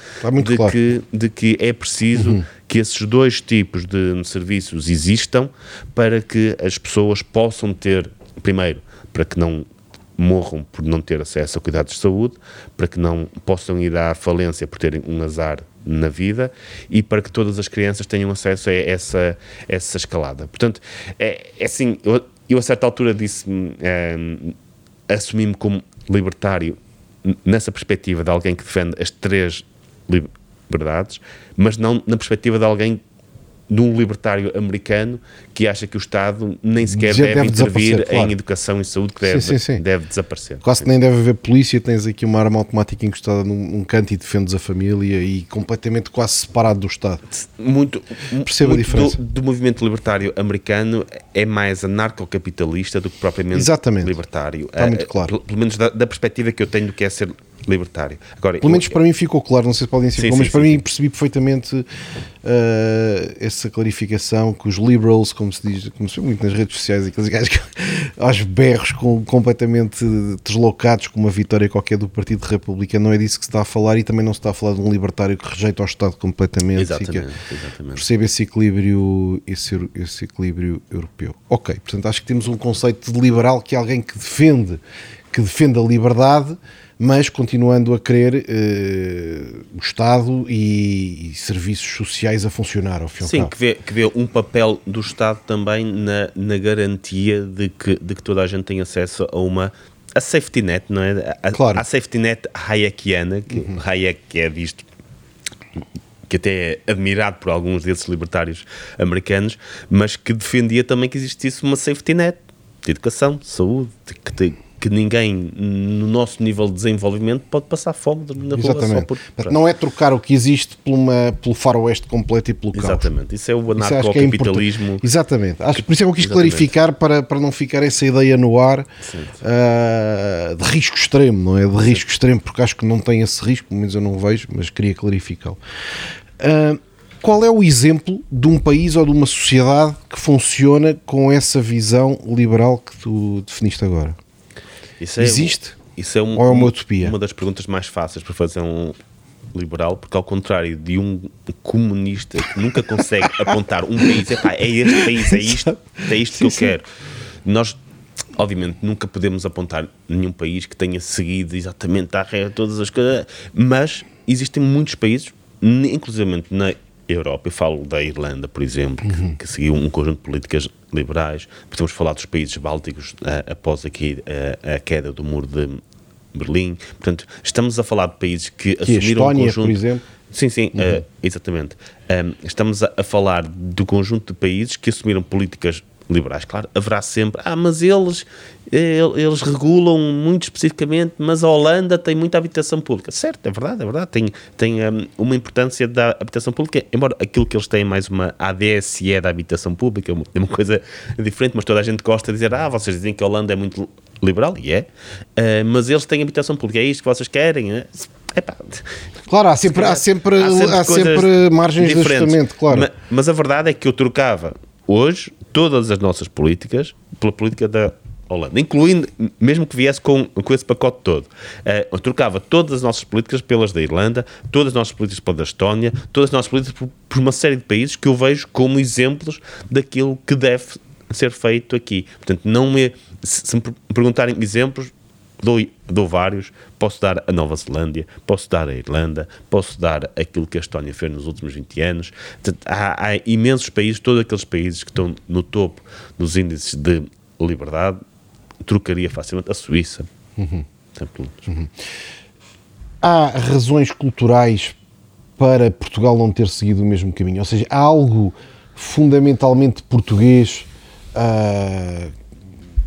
de que é preciso que esses dois tipos de serviços existam para que as pessoas possam ter, primeiro, para que não morram por não ter acesso a cuidados de saúde, para que não possam ir à falência por terem um azar na vida, e para que todas as crianças tenham acesso a essa escalada. Portanto, é assim, eu a certa altura disse-me, assumi-me como libertário nessa perspectiva de alguém que defende as três liberdades, mas não na perspectiva de alguém, de um libertário americano, que acha que o Estado nem sequer deve intervir em educação e saúde, que deve desaparecer. Quase que nem deve haver polícia, tens aqui uma arma automática encostada num canto e defendes a família, e completamente quase separado do Estado. Percebo muito a diferença. Do movimento libertário americano é mais anarcocapitalista do que propriamente libertário. Está muito claro. Pelo menos da perspectiva que eu tenho do que é ser libertário. Agora, pelo menos para mim ficou claro, não sei se para alguém ficou, mas para mim percebi perfeitamente essa clarificação que os liberals, como se diz, como se vê muito nas redes sociais, aqueles gajos que, aos berros, completamente deslocados com uma vitória qualquer do Partido Republicano, não é disso que se está a falar, e também não se está a falar de um libertário que rejeita o Estado completamente. Exatamente. Percebe esse equilíbrio europeu. Ok, portanto acho que temos um conceito de liberal que é alguém que defende a liberdade, mas continuando a querer o Estado e serviços sociais a funcionar, ao fim e ao cabo. Sim, que vê um papel do Estado também na garantia de que toda a gente tem acesso a a safety net, não é? Claro. A safety net hayekiana, que Hayek é visto, que até é admirado por alguns desses libertários americanos, mas que defendia também que existisse uma safety net de educação, de saúde, que ninguém no nosso nível de desenvolvimento pode passar fome na rua. Exatamente. Não é trocar o que existe pelo faroeste completo e pelo caos. Exatamente, isso é o anarcocapitalismo. Exatamente, acho que por isso é que eu quis clarificar para não ficar essa ideia no ar, de risco extremo, não é? De risco extremo, porque acho que não tem esse risco, pelo menos eu não vejo, mas queria clarificá-lo. Qual é o exemplo de um país ou de uma sociedade que funciona com essa visão liberal que tu definiste agora? Existe? Isso é ou é uma utopia? Uma das perguntas mais fáceis para fazer um liberal, porque ao contrário de um comunista que nunca consegue apontar um país, é este país, é isto que eu quero. Nós, obviamente, nunca podemos apontar nenhum país que tenha seguido exatamente à regra todas as coisas, mas existem muitos países, inclusive na Europa, eu falo da Irlanda, por exemplo, que seguiu um conjunto de políticas liberais. Podemos falar dos países bálticos após aqui a queda do muro de Berlim. Portanto, estamos a falar de países que assumiram Estónia, um conjunto... por exemplo. Sim, exatamente. Estamos a falar do conjunto de países que assumiram políticas liberais. Claro, haverá sempre... mas eles regulam muito especificamente, mas a Holanda tem muita habitação pública. Certo, é verdade. Tem uma importância da habitação pública, embora aquilo que eles têm mais uma ADSE da habitação pública, é uma coisa diferente, mas toda a gente gosta de dizer, vocês dizem que a Holanda é muito liberal, e mas eles têm habitação pública, é isto que vocês querem, né? Claro, há sempre margens de ajustamento, claro. Mas a verdade é que eu trocava hoje todas as nossas políticas pela política da Holanda, incluindo, mesmo que viesse com esse pacote todo, trocava todas as nossas políticas pelas da Irlanda, todas as nossas políticas pela da Estónia, todas as nossas políticas por uma série de países que eu vejo como exemplos daquilo que deve ser feito aqui. Portanto, não me, se me perguntarem exemplos, dou vários, posso dar a Nova Zelândia, posso dar a Irlanda, posso dar aquilo que a Estónia fez nos últimos 20 anos. Portanto, há imensos países, todos aqueles países que estão no topo dos índices de liberdade, trocaria facilmente a Suíça. Há razões culturais para Portugal não ter seguido o mesmo caminho? Ou seja, há algo fundamentalmente português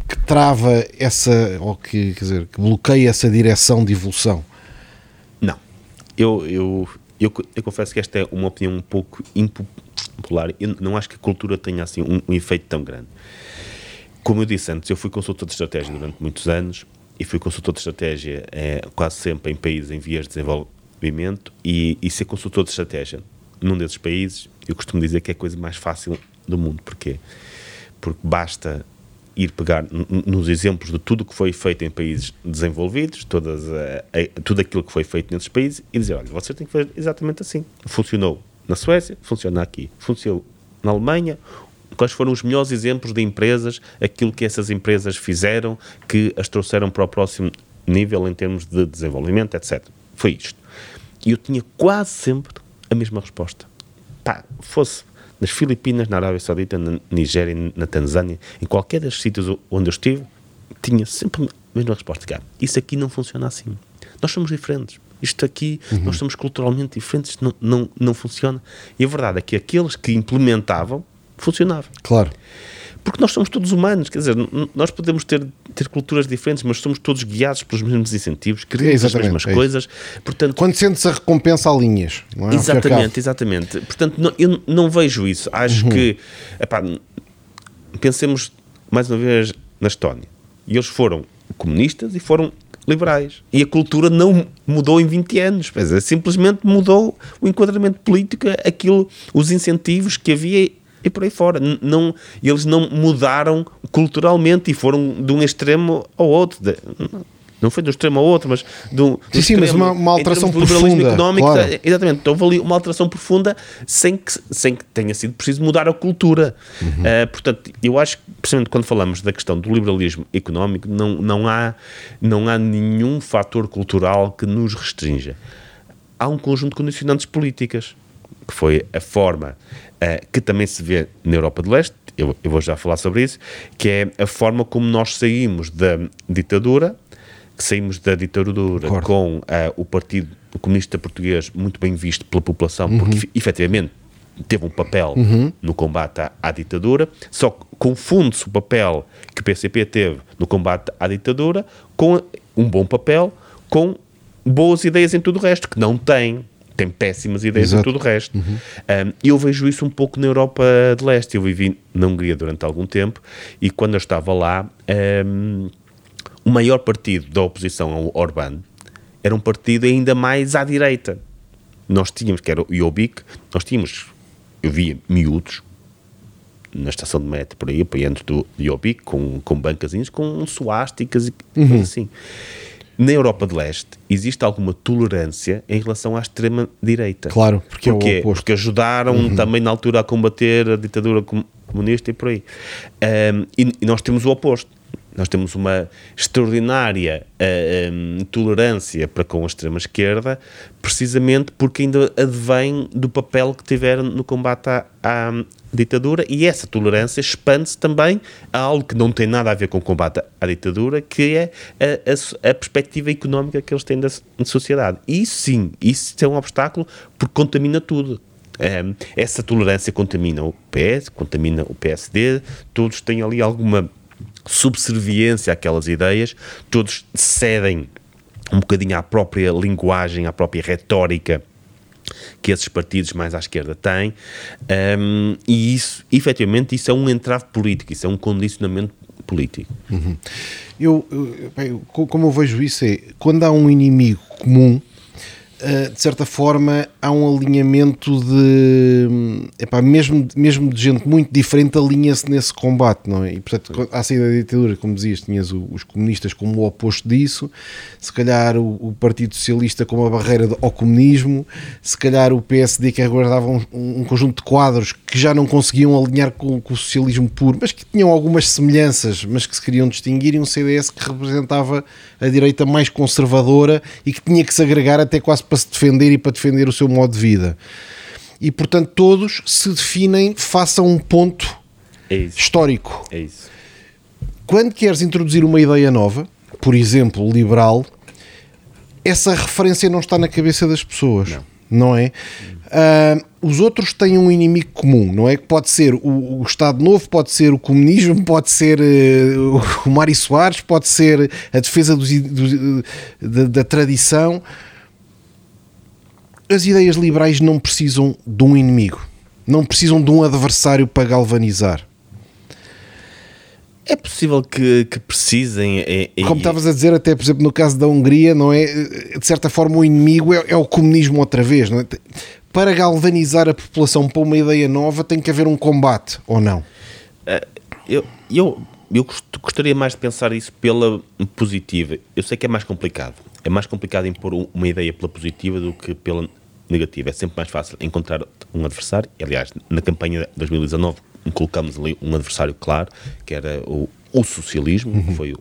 que trava essa, ou que, quer dizer, que bloqueia essa direção de evolução? Não. Eu confesso que esta é uma opinião um pouco impopular. Eu não acho que a cultura tenha assim um efeito tão grande. Como eu disse antes, eu fui consultor de estratégia durante muitos anos e fui consultor de estratégia quase sempre em países em vias de desenvolvimento e ser consultor de estratégia num desses países, eu costumo dizer que é a coisa mais fácil do mundo. Porquê? Porque basta ir pegar nos exemplos de tudo o que foi feito em países desenvolvidos, tudo aquilo que foi feito nesses países e dizer, olha, você tem que fazer exatamente assim. Funcionou na Suécia, funciona aqui. Funcionou na Alemanha. Quais foram os melhores exemplos de empresas, aquilo que essas empresas fizeram, que as trouxeram para o próximo nível em termos de desenvolvimento, etc. Foi isto. E eu tinha quase sempre a mesma resposta. Fosse nas Filipinas, na Arábia Saudita, na Nigéria, na Tanzânia, em qualquer dos sítios onde eu estive, tinha sempre a mesma resposta. Cara, isso aqui não funciona assim. Nós somos diferentes. Isto aqui, nós somos culturalmente diferentes, isto não funciona. E a verdade é que aqueles que implementavam funcionava. Claro. Porque nós somos todos humanos, quer dizer, nós podemos ter culturas diferentes, mas somos todos guiados pelos mesmos incentivos, queremos as mesmas coisas. Portanto, quando sentes a recompensa a linhas. Não é? Exatamente. Portanto, eu não vejo isso. Acho que, pensemos mais uma vez na Estónia. E eles foram comunistas e foram liberais. E a cultura não mudou em 20 anos. Simplesmente mudou o enquadramento político, aquilo, os incentivos que havia e por aí fora. Eles não mudaram culturalmente e foram de um extremo ao outro. Não foi de um extremo ao outro, mas de um extremo... Sim, mas uma alteração profunda. Claro. Exatamente. Então houve ali uma alteração profunda sem que tenha sido preciso mudar a cultura. Portanto, eu acho que, precisamente quando falamos da questão do liberalismo económico, não há nenhum fator cultural que nos restrinja. Há um conjunto de condicionantes políticas, que foi a forma que também se vê na Europa de Leste, eu vou já falar sobre isso, que é a forma como nós saímos da ditadura com o Partido Comunista Português muito bem visto pela população, porque efetivamente teve um papel no combate à ditadura, só que confunde-se o papel que o PCP teve no combate à ditadura com um bom papel, com boas ideias em tudo o resto, que não tem péssimas ideias. Exato. Em tudo o resto. Eu vejo isso um pouco na Europa de Leste. Eu vivi na Hungria durante algum tempo e quando eu estava lá, o maior partido da oposição ao Orbán era um partido ainda mais à direita. Nós tínhamos, que era o Jobbik, eu via miúdos na estação de metro, por aí, apoiantes do Jobbik, com bancazinhos, com suásticas e coisas assim. Na Europa de Leste existe alguma tolerância em relação à extrema-direita. Claro, porque é o oposto. Porque ajudaram também na altura a combater a ditadura comunista e por aí. E nós temos o oposto. Nós temos uma extraordinária tolerância para com a extrema-esquerda, precisamente porque ainda advém do papel que tiveram no combate à ditadura, e essa tolerância expande-se também a algo que não tem nada a ver com o combate à ditadura, que é a perspectiva económica que eles têm da sociedade. E sim, isso é um obstáculo porque contamina tudo. Essa tolerância contamina o PS, contamina o PSD, todos têm ali alguma subserviência àquelas ideias, todos cedem um bocadinho à própria linguagem, à própria retórica que esses partidos mais à esquerda têm, e isso, efetivamente, isso é um entrave político, isso é um condicionamento político. Como eu vejo isso, quando há um inimigo comum, de certa forma há um alinhamento de... Epá, mesmo de gente muito diferente alinha-se nesse combate, não é? E, portanto, à saída da ditadura, como dizias, tinhas os comunistas como o oposto disso, se calhar o Partido Socialista como a barreira ao comunismo, se calhar o PSD que aguardava um conjunto de quadros que já não conseguiam alinhar com o socialismo puro, mas que tinham algumas semelhanças, mas que se queriam distinguir, e um CDS que representava a direita mais conservadora e que tinha que se agregar até quase para se defender e para defender o seu modo de vida. E portanto todos se definem face a um ponto histórico. É isso. Quando queres introduzir uma ideia nova, por exemplo, liberal, essa referência não está na cabeça das pessoas, não é? Os outros têm um inimigo comum, não é? Que pode ser o Estado Novo, pode ser o comunismo, pode ser o Mário Soares, pode ser a defesa da tradição. As ideias liberais não precisam de um inimigo, não precisam de um adversário para galvanizar. É possível que precisem... Como estavas a dizer, até por exemplo no caso da Hungria, não é? De certa forma o inimigo é o comunismo outra vez, não é? Para galvanizar a população para uma ideia nova tem que haver um combate, ou não? Eu gostaria mais de pensar isso pela positiva. Eu sei que é mais complicado. É mais complicado impor uma ideia pela positiva do que pela negativa. É sempre mais fácil encontrar um adversário. Aliás, na campanha de 2019 colocamos ali um adversário claro, que era o socialismo, que foi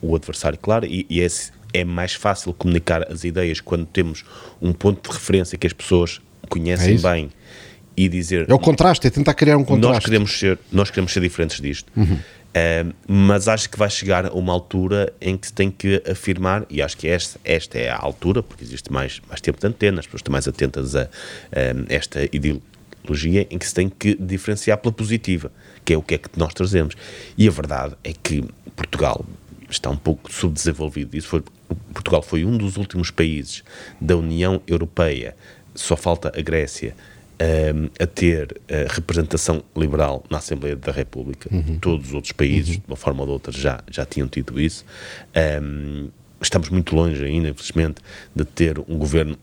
o adversário claro, e esse é mais fácil comunicar as ideias quando temos um ponto de referência que as pessoas conhecem bem e dizer... É o contraste, é tentar criar um contraste. Nós queremos ser diferentes disto. Mas acho que vai chegar a uma altura em que se tem que afirmar, e acho que esta é a altura, porque existe mais tempo de antena, as pessoas estão mais atentas a esta ideologia, em que se tem que diferenciar pela positiva, que é o que é que nós trazemos. E a verdade é que Portugal está um pouco subdesenvolvido. Portugal foi um dos últimos países da União Europeia, só falta a Grécia, a ter representação liberal na Assembleia da República. Todos os outros países, de uma forma ou de outra, já tinham tido isso. Estamos muito longe ainda, infelizmente, de ter um governo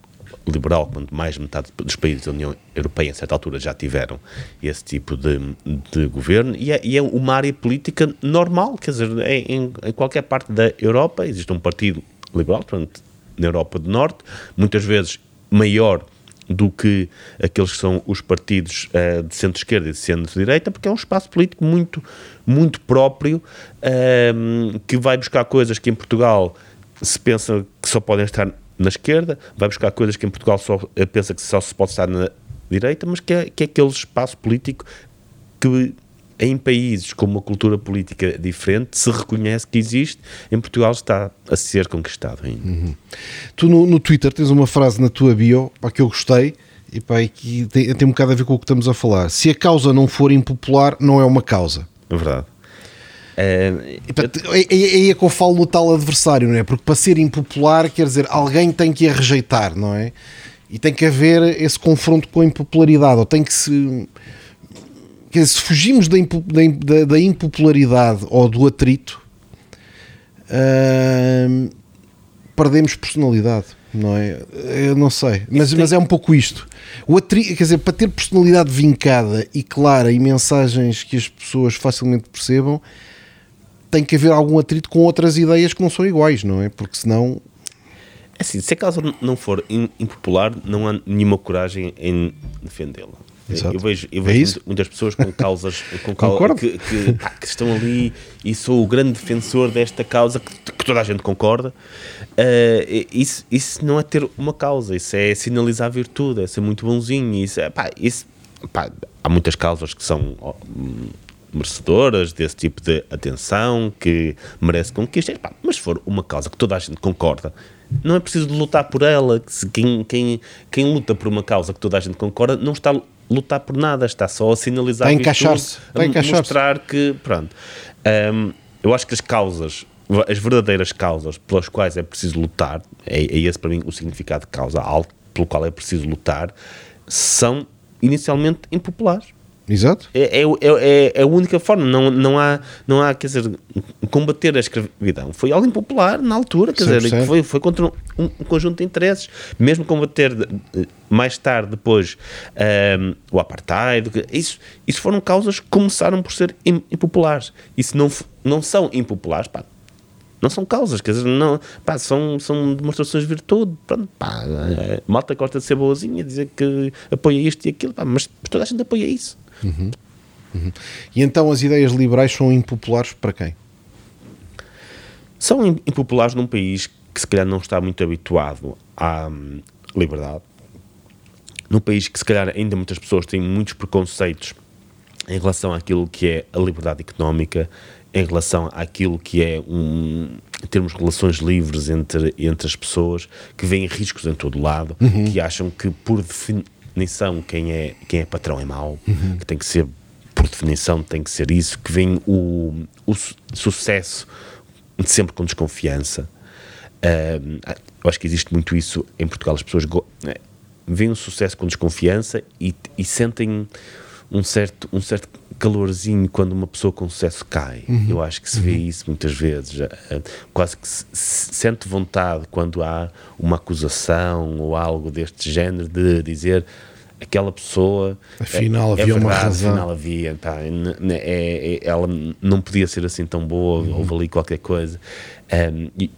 liberal, quando mais metade dos países da União Europeia, a certa altura, já tiveram esse tipo de governo, e é uma área política normal, quer dizer, em qualquer parte da Europa existe um partido liberal, portanto, na Europa do Norte, muitas vezes maior do que aqueles que são os partidos de centro-esquerda e de centro-direita, porque é um espaço político muito, muito próprio, que vai buscar coisas que em Portugal se pensa que só podem estar na esquerda, vai buscar coisas que em Portugal só pensa que só se pode estar na direita, mas que é aquele espaço político que em países com uma cultura política diferente se reconhece que existe. Em Portugal está a ser conquistado ainda. Tu no Twitter tens uma frase na tua bio, pá, que eu gostei e, pá, e que tem um bocado a ver com o que estamos a falar: se a causa não for impopular, não é uma causa. É verdade. Aí é que eu falo no tal adversário, não é? Porque para ser impopular, quer dizer, alguém tem que a rejeitar, não é? E tem que haver esse confronto com a impopularidade, ou tem que se... Quer dizer, se fugimos da impopularidade ou do atrito, perdemos personalidade, não é? Eu não sei, mas é um pouco isto. O atrito, quer dizer, para ter personalidade vincada e clara e mensagens que as pessoas facilmente percebam, tem que haver algum atrito com outras ideias que não são iguais, não é? Porque senão... Assim, se a causa não for impopular, não há nenhuma coragem em defendê-la. Eu vejo muitas pessoas com causas que estão ali, e sou o grande defensor desta causa que toda a gente concorda. Isso não é ter uma causa, isso é sinalizar virtude, é ser muito bonzinho. Há muitas causas que são merecedoras desse tipo de atenção, que merece conquista, mas se for uma causa que toda a gente concorda, não é preciso de lutar por ela. Quem luta por uma causa que toda a gente concorda não está lutar por nada, está só a sinalizar, a mostrar que, pronto. Eu acho que as verdadeiras causas pelas quais é preciso lutar, é esse para mim o significado de causa, algo pelo qual é preciso lutar, são inicialmente impopulares. Exato. É a única forma, não há, quer dizer, combater a escravidão. Foi algo impopular na altura, quer dizer, que foi contra um conjunto de interesses. Mesmo combater mais tarde, depois, o apartheid, isso foram causas que começaram por ser impopulares. E se não são impopulares, pá, não são causas, quer dizer, não, pá, são demonstrações de virtude. Pronto, pá, malta gosta de ser boazinha, dizer que apoia isto e aquilo, pá, mas toda a gente apoia isso. Uhum. Uhum. E então as ideias liberais são impopulares para quem? São impopulares num país que se calhar não está muito habituado à liberdade, num país que se calhar ainda muitas pessoas têm muitos preconceitos em relação àquilo que é a liberdade económica, em relação àquilo que é termos relações livres entre as pessoas, que veem riscos em todo lado, uhum, que acham que por definição quem é patrão é mau, uhum, que tem que ser, por definição, tem que ser isso, que vem o sucesso sempre com desconfiança. Eu acho que existe muito isso em Portugal, as pessoas veem o sucesso com desconfiança e sentem um certo calorzinho quando uma pessoa com sucesso cai. Uhum. Eu acho que se vê isso muitas vezes, quase que se sente vontade quando há uma acusação ou algo deste género de dizer aquela pessoa, afinal havia verdade, uma razão, afinal havia, pá, ela não podia ser assim tão boa, uhum, houve ali qualquer coisa.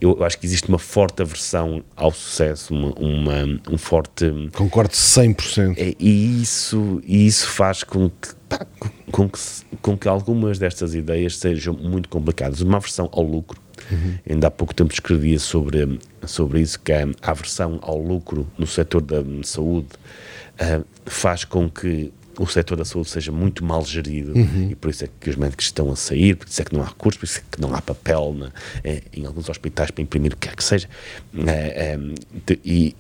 Eu acho que existe uma forte aversão ao sucesso, um forte... Concordo 100%. E isso faz com que algumas destas ideias sejam muito complicadas. Uma aversão ao lucro. Uhum. Ainda há pouco tempo escrevia sobre isso, que a aversão ao lucro no setor da saúde faz com que o setor da saúde seja muito mal gerido, uhum, e por isso é que os médicos estão a sair, por isso é que não há recursos, por isso é que não há papel em alguns hospitais para imprimir o que é que seja. E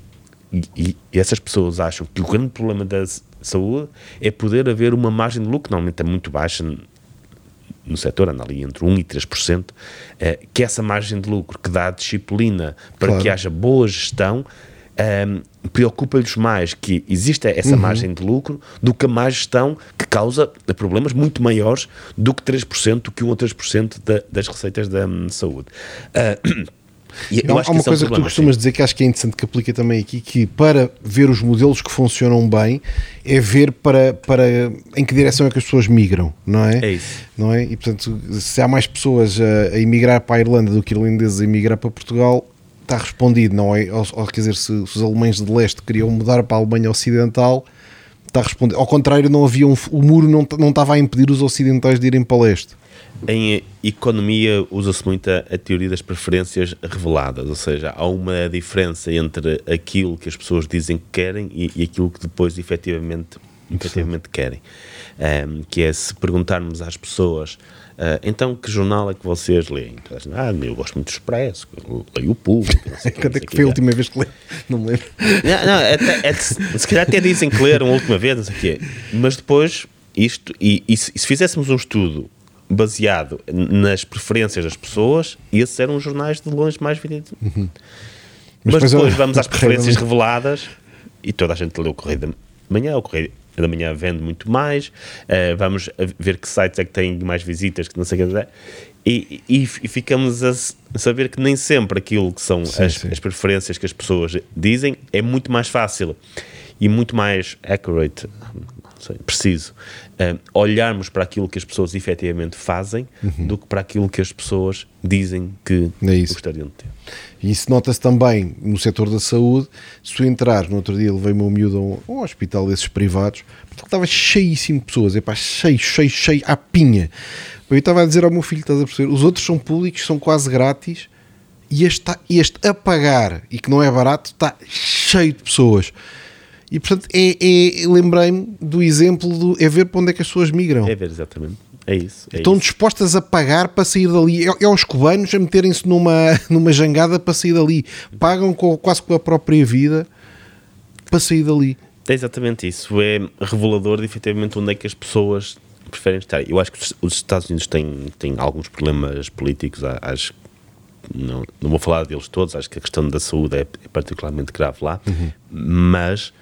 essas pessoas acham que o grande problema da saúde é poder haver uma margem de lucro, normalmente é muito baixa no setor, anda ali entre 1% e 3%, que essa margem de lucro que dá a disciplina para, claro, que haja boa gestão, preocupa-lhes mais que exista essa, uhum, margem de lucro do que a má gestão que causa problemas muito maiores do que 3%, do que 1 ou 3% das receitas da saúde. Há uma coisa que tu costumas dizer, que acho que é interessante, que aplica também aqui, que para ver os modelos que funcionam bem é ver para em que direção é que as pessoas migram, não é? É isso. Não é? E portanto, se há mais pessoas a emigrar para a Irlanda do que irlandeses a emigrar para Portugal, está respondido, não é? Ou quer dizer, se os alemães de leste queriam mudar para a Alemanha Ocidental, está respondido. Ao contrário, não havia o muro não estava a impedir os ocidentais de irem para leste. Em economia usa-se muito a teoria das preferências reveladas, ou seja, há uma diferença entre aquilo que as pessoas dizem que querem e aquilo que depois efetivamente querem. Que é, se perguntarmos às pessoas, então que jornal é que vocês leem? Eu gosto muito do Expresso, leio o Público. Não sei quando é que foi a última vez que leio? Não me lembro. Se calhar até dizem que leram a última vez, não sei o quê. Mas depois, isto, e se fizéssemos um estudo baseado nas preferências das pessoas, esses eram os jornais de longe mais vendidos. Uhum. Mas depois vamos às preferências reveladas e toda a gente lê o Correio da Manhã, o Correio da Manhã vende muito mais, vamos ver que sites é que têm mais visitas, que não sei o que é, e ficamos a saber que nem sempre aquilo que são as preferências que as pessoas dizem é muito mais fácil e muito mais accurate, preciso, olharmos para aquilo que as pessoas efetivamente fazem, uhum, do que para aquilo que as pessoas dizem que gostariam de ter. E isso nota-se também no setor da saúde. Se tu entrares, no outro dia levei-me um miúdo a um hospital desses privados, porque estava cheíssimo de pessoas, epá, cheio, à pinha. Eu estava a dizer ao meu filho, estás a perceber, os outros são públicos, são quase grátis, e este a pagar, e que não é barato, está cheio de pessoas. E portanto, lembrei-me do exemplo do ver para onde é que as pessoas migram. É ver, exatamente. É isso. É, estão isso, dispostas a pagar para sair dali. É os cubanos a meterem-se numa jangada para sair dali. Pagam quase com a própria vida para sair dali. É exatamente isso. É revelador de efetivamente onde é que as pessoas preferem estar. Eu acho que os Estados Unidos têm alguns problemas políticos. Acho que não vou falar deles todos. Acho que a questão da saúde é particularmente grave lá. Uhum. Mas...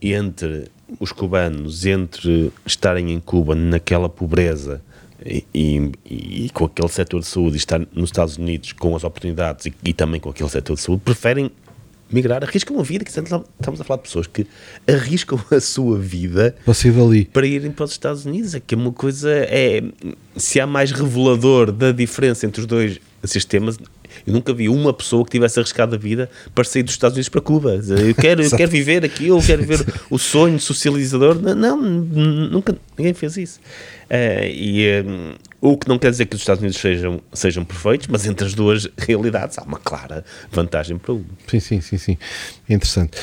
entre os cubanos entre estarem em Cuba naquela pobreza e com aquele setor de saúde e estar nos Estados Unidos com as oportunidades e também com aquele setor de saúde, preferem migrar, arriscam a vida, que estamos a falar de pessoas que arriscam a sua vida para irem para os Estados Unidos. É que uma coisa é, se há mais revelador da diferença entre os dois sistemas, eu nunca vi uma pessoa que tivesse arriscado a vida para sair dos Estados Unidos para Cuba. Eu quero viver aqui, eu quero viver o sonho socializador. Não, nunca, ninguém fez isso. O que não quer dizer que os Estados Unidos sejam perfeitos, mas entre as duas realidades há uma clara vantagem para um. Sim. É interessante.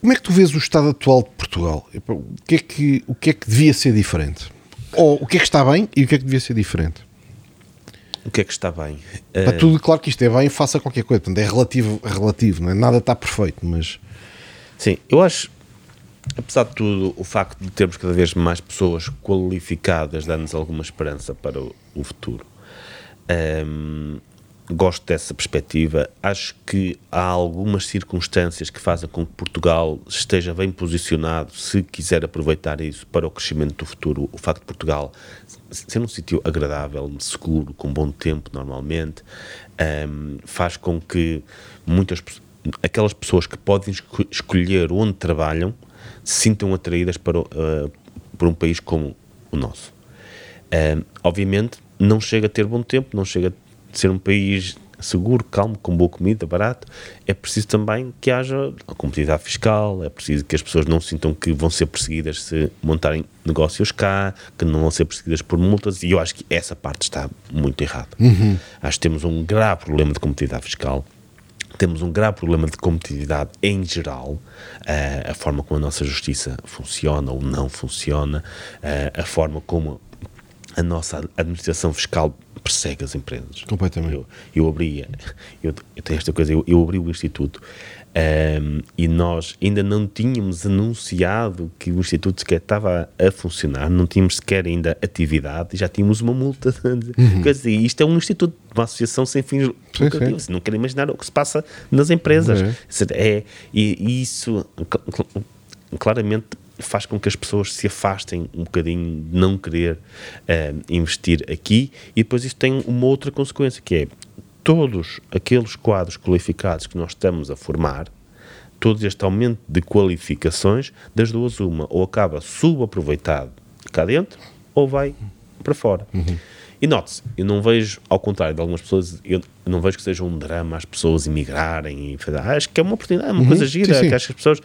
Como é que tu vês o estado atual de Portugal? O que é que devia ser diferente? Ou o que é que está bem e o que é que devia ser diferente? O que é que está bem? Está tudo claro que isto é bem, faça qualquer coisa. Portanto, é relativo, não é? Nada está perfeito, mas... Sim, eu acho, apesar de tudo, o facto de termos cada vez mais pessoas qualificadas dá-nos alguma esperança para o futuro. Gosto dessa perspectiva. Acho que há algumas circunstâncias que fazem com que Portugal esteja bem posicionado, se quiser aproveitar isso para o crescimento do futuro. O facto de Portugal ser um sítio agradável, seguro, com bom tempo normalmente, faz com que aquelas pessoas que podem escolher onde trabalham se sintam atraídas por um país como o nosso. Obviamente não chega a ter bom tempo, não chega a ser um país seguro, calmo, com boa comida, barato. É preciso também que haja a competitividade fiscal, é preciso que as pessoas não sintam que vão ser perseguidas se montarem negócios cá, que não vão ser perseguidas por multas, e eu acho que essa parte está muito errada. Uhum. Acho que temos um grave problema de competitividade fiscal, temos um grave problema de competitividade em geral, a forma como a nossa justiça funciona ou não funciona, a forma como a nossa administração fiscal persegue as empresas. Completamente. Eu tenho esta coisa, eu abri o Instituto e nós ainda não tínhamos anunciado que o Instituto sequer estava a funcionar, não tínhamos sequer ainda atividade e já tínhamos uma multa. Uhum. Quer dizer, isto é um Instituto, uma associação sem fins lucrativos. Não quero imaginar o que se passa nas empresas. E isso claramente faz com que as pessoas se afastem um bocadinho de não querer investir aqui, e depois isso tem uma outra consequência, que é todos aqueles quadros qualificados que nós estamos a formar, todo este aumento de qualificações, das duas uma, ou acaba subaproveitado cá dentro, ou vai para fora. Uhum. E note-se, eu não vejo, ao contrário de algumas pessoas, eu não vejo que seja um drama as pessoas emigrarem e fazer, acho que é uma oportunidade, uma coisa gira, sim. Que acho que as pessoas...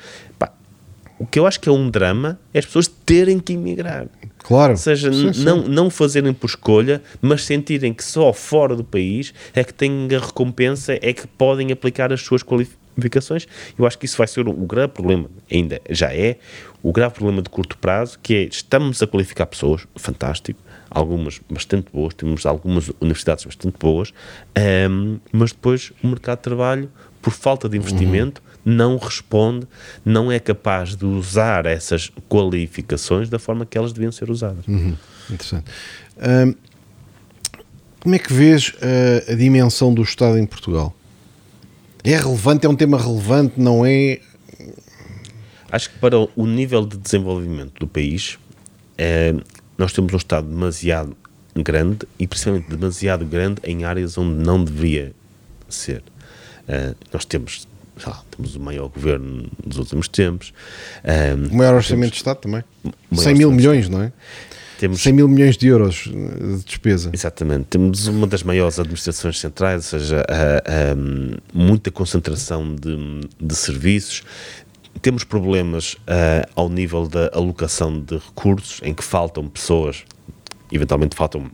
O que eu acho que é um drama é as pessoas terem que emigrar. Claro. Ou seja, sim. Não fazerem por escolha, mas sentirem que só fora do país é que têm a recompensa, é que podem aplicar as suas qualificações. Eu acho que isso vai ser o grave problema, ainda já é, o grave problema de curto prazo, que é, estamos a qualificar pessoas, fantástico, algumas bastante boas, temos algumas universidades bastante boas, mas depois o mercado de trabalho, por falta de investimento, não responde, não é capaz de usar essas qualificações da forma que elas deviam ser usadas. Interessante. Como é que vês a dimensão do Estado em Portugal? É relevante? É um tema relevante? Não é? Acho que para o nível de desenvolvimento do país, nós temos um Estado demasiado grande, e principalmente demasiado grande em áreas onde não deveria ser. Nós temos... temos o maior governo dos últimos tempos, o maior orçamento de Estado também, 100 mil milhões, não é? Temos 100 mil milhões de euros de despesa. Exatamente, temos uma das maiores administrações centrais, ou seja, muita concentração de serviços. Temos problemas ao nível da alocação de recursos, em que faltam pessoas, eventualmente faltam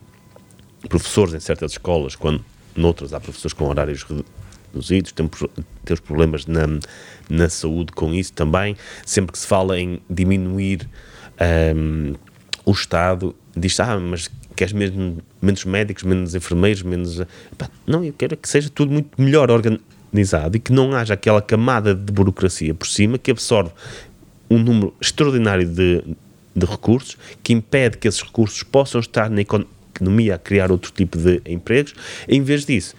professores em certas escolas, quando noutras há professores com horários reduzidos. Temos problemas na saúde com isso também. Sempre que se fala em diminuir o Estado, diz-se, mas queres mesmo menos médicos, menos enfermeiros, menos... Não, eu quero que seja tudo muito melhor organizado e que não haja aquela camada de burocracia por cima que absorve um número extraordinário de recursos, que impede que esses recursos possam estar na economia a criar outro tipo de empregos. Em vez disso,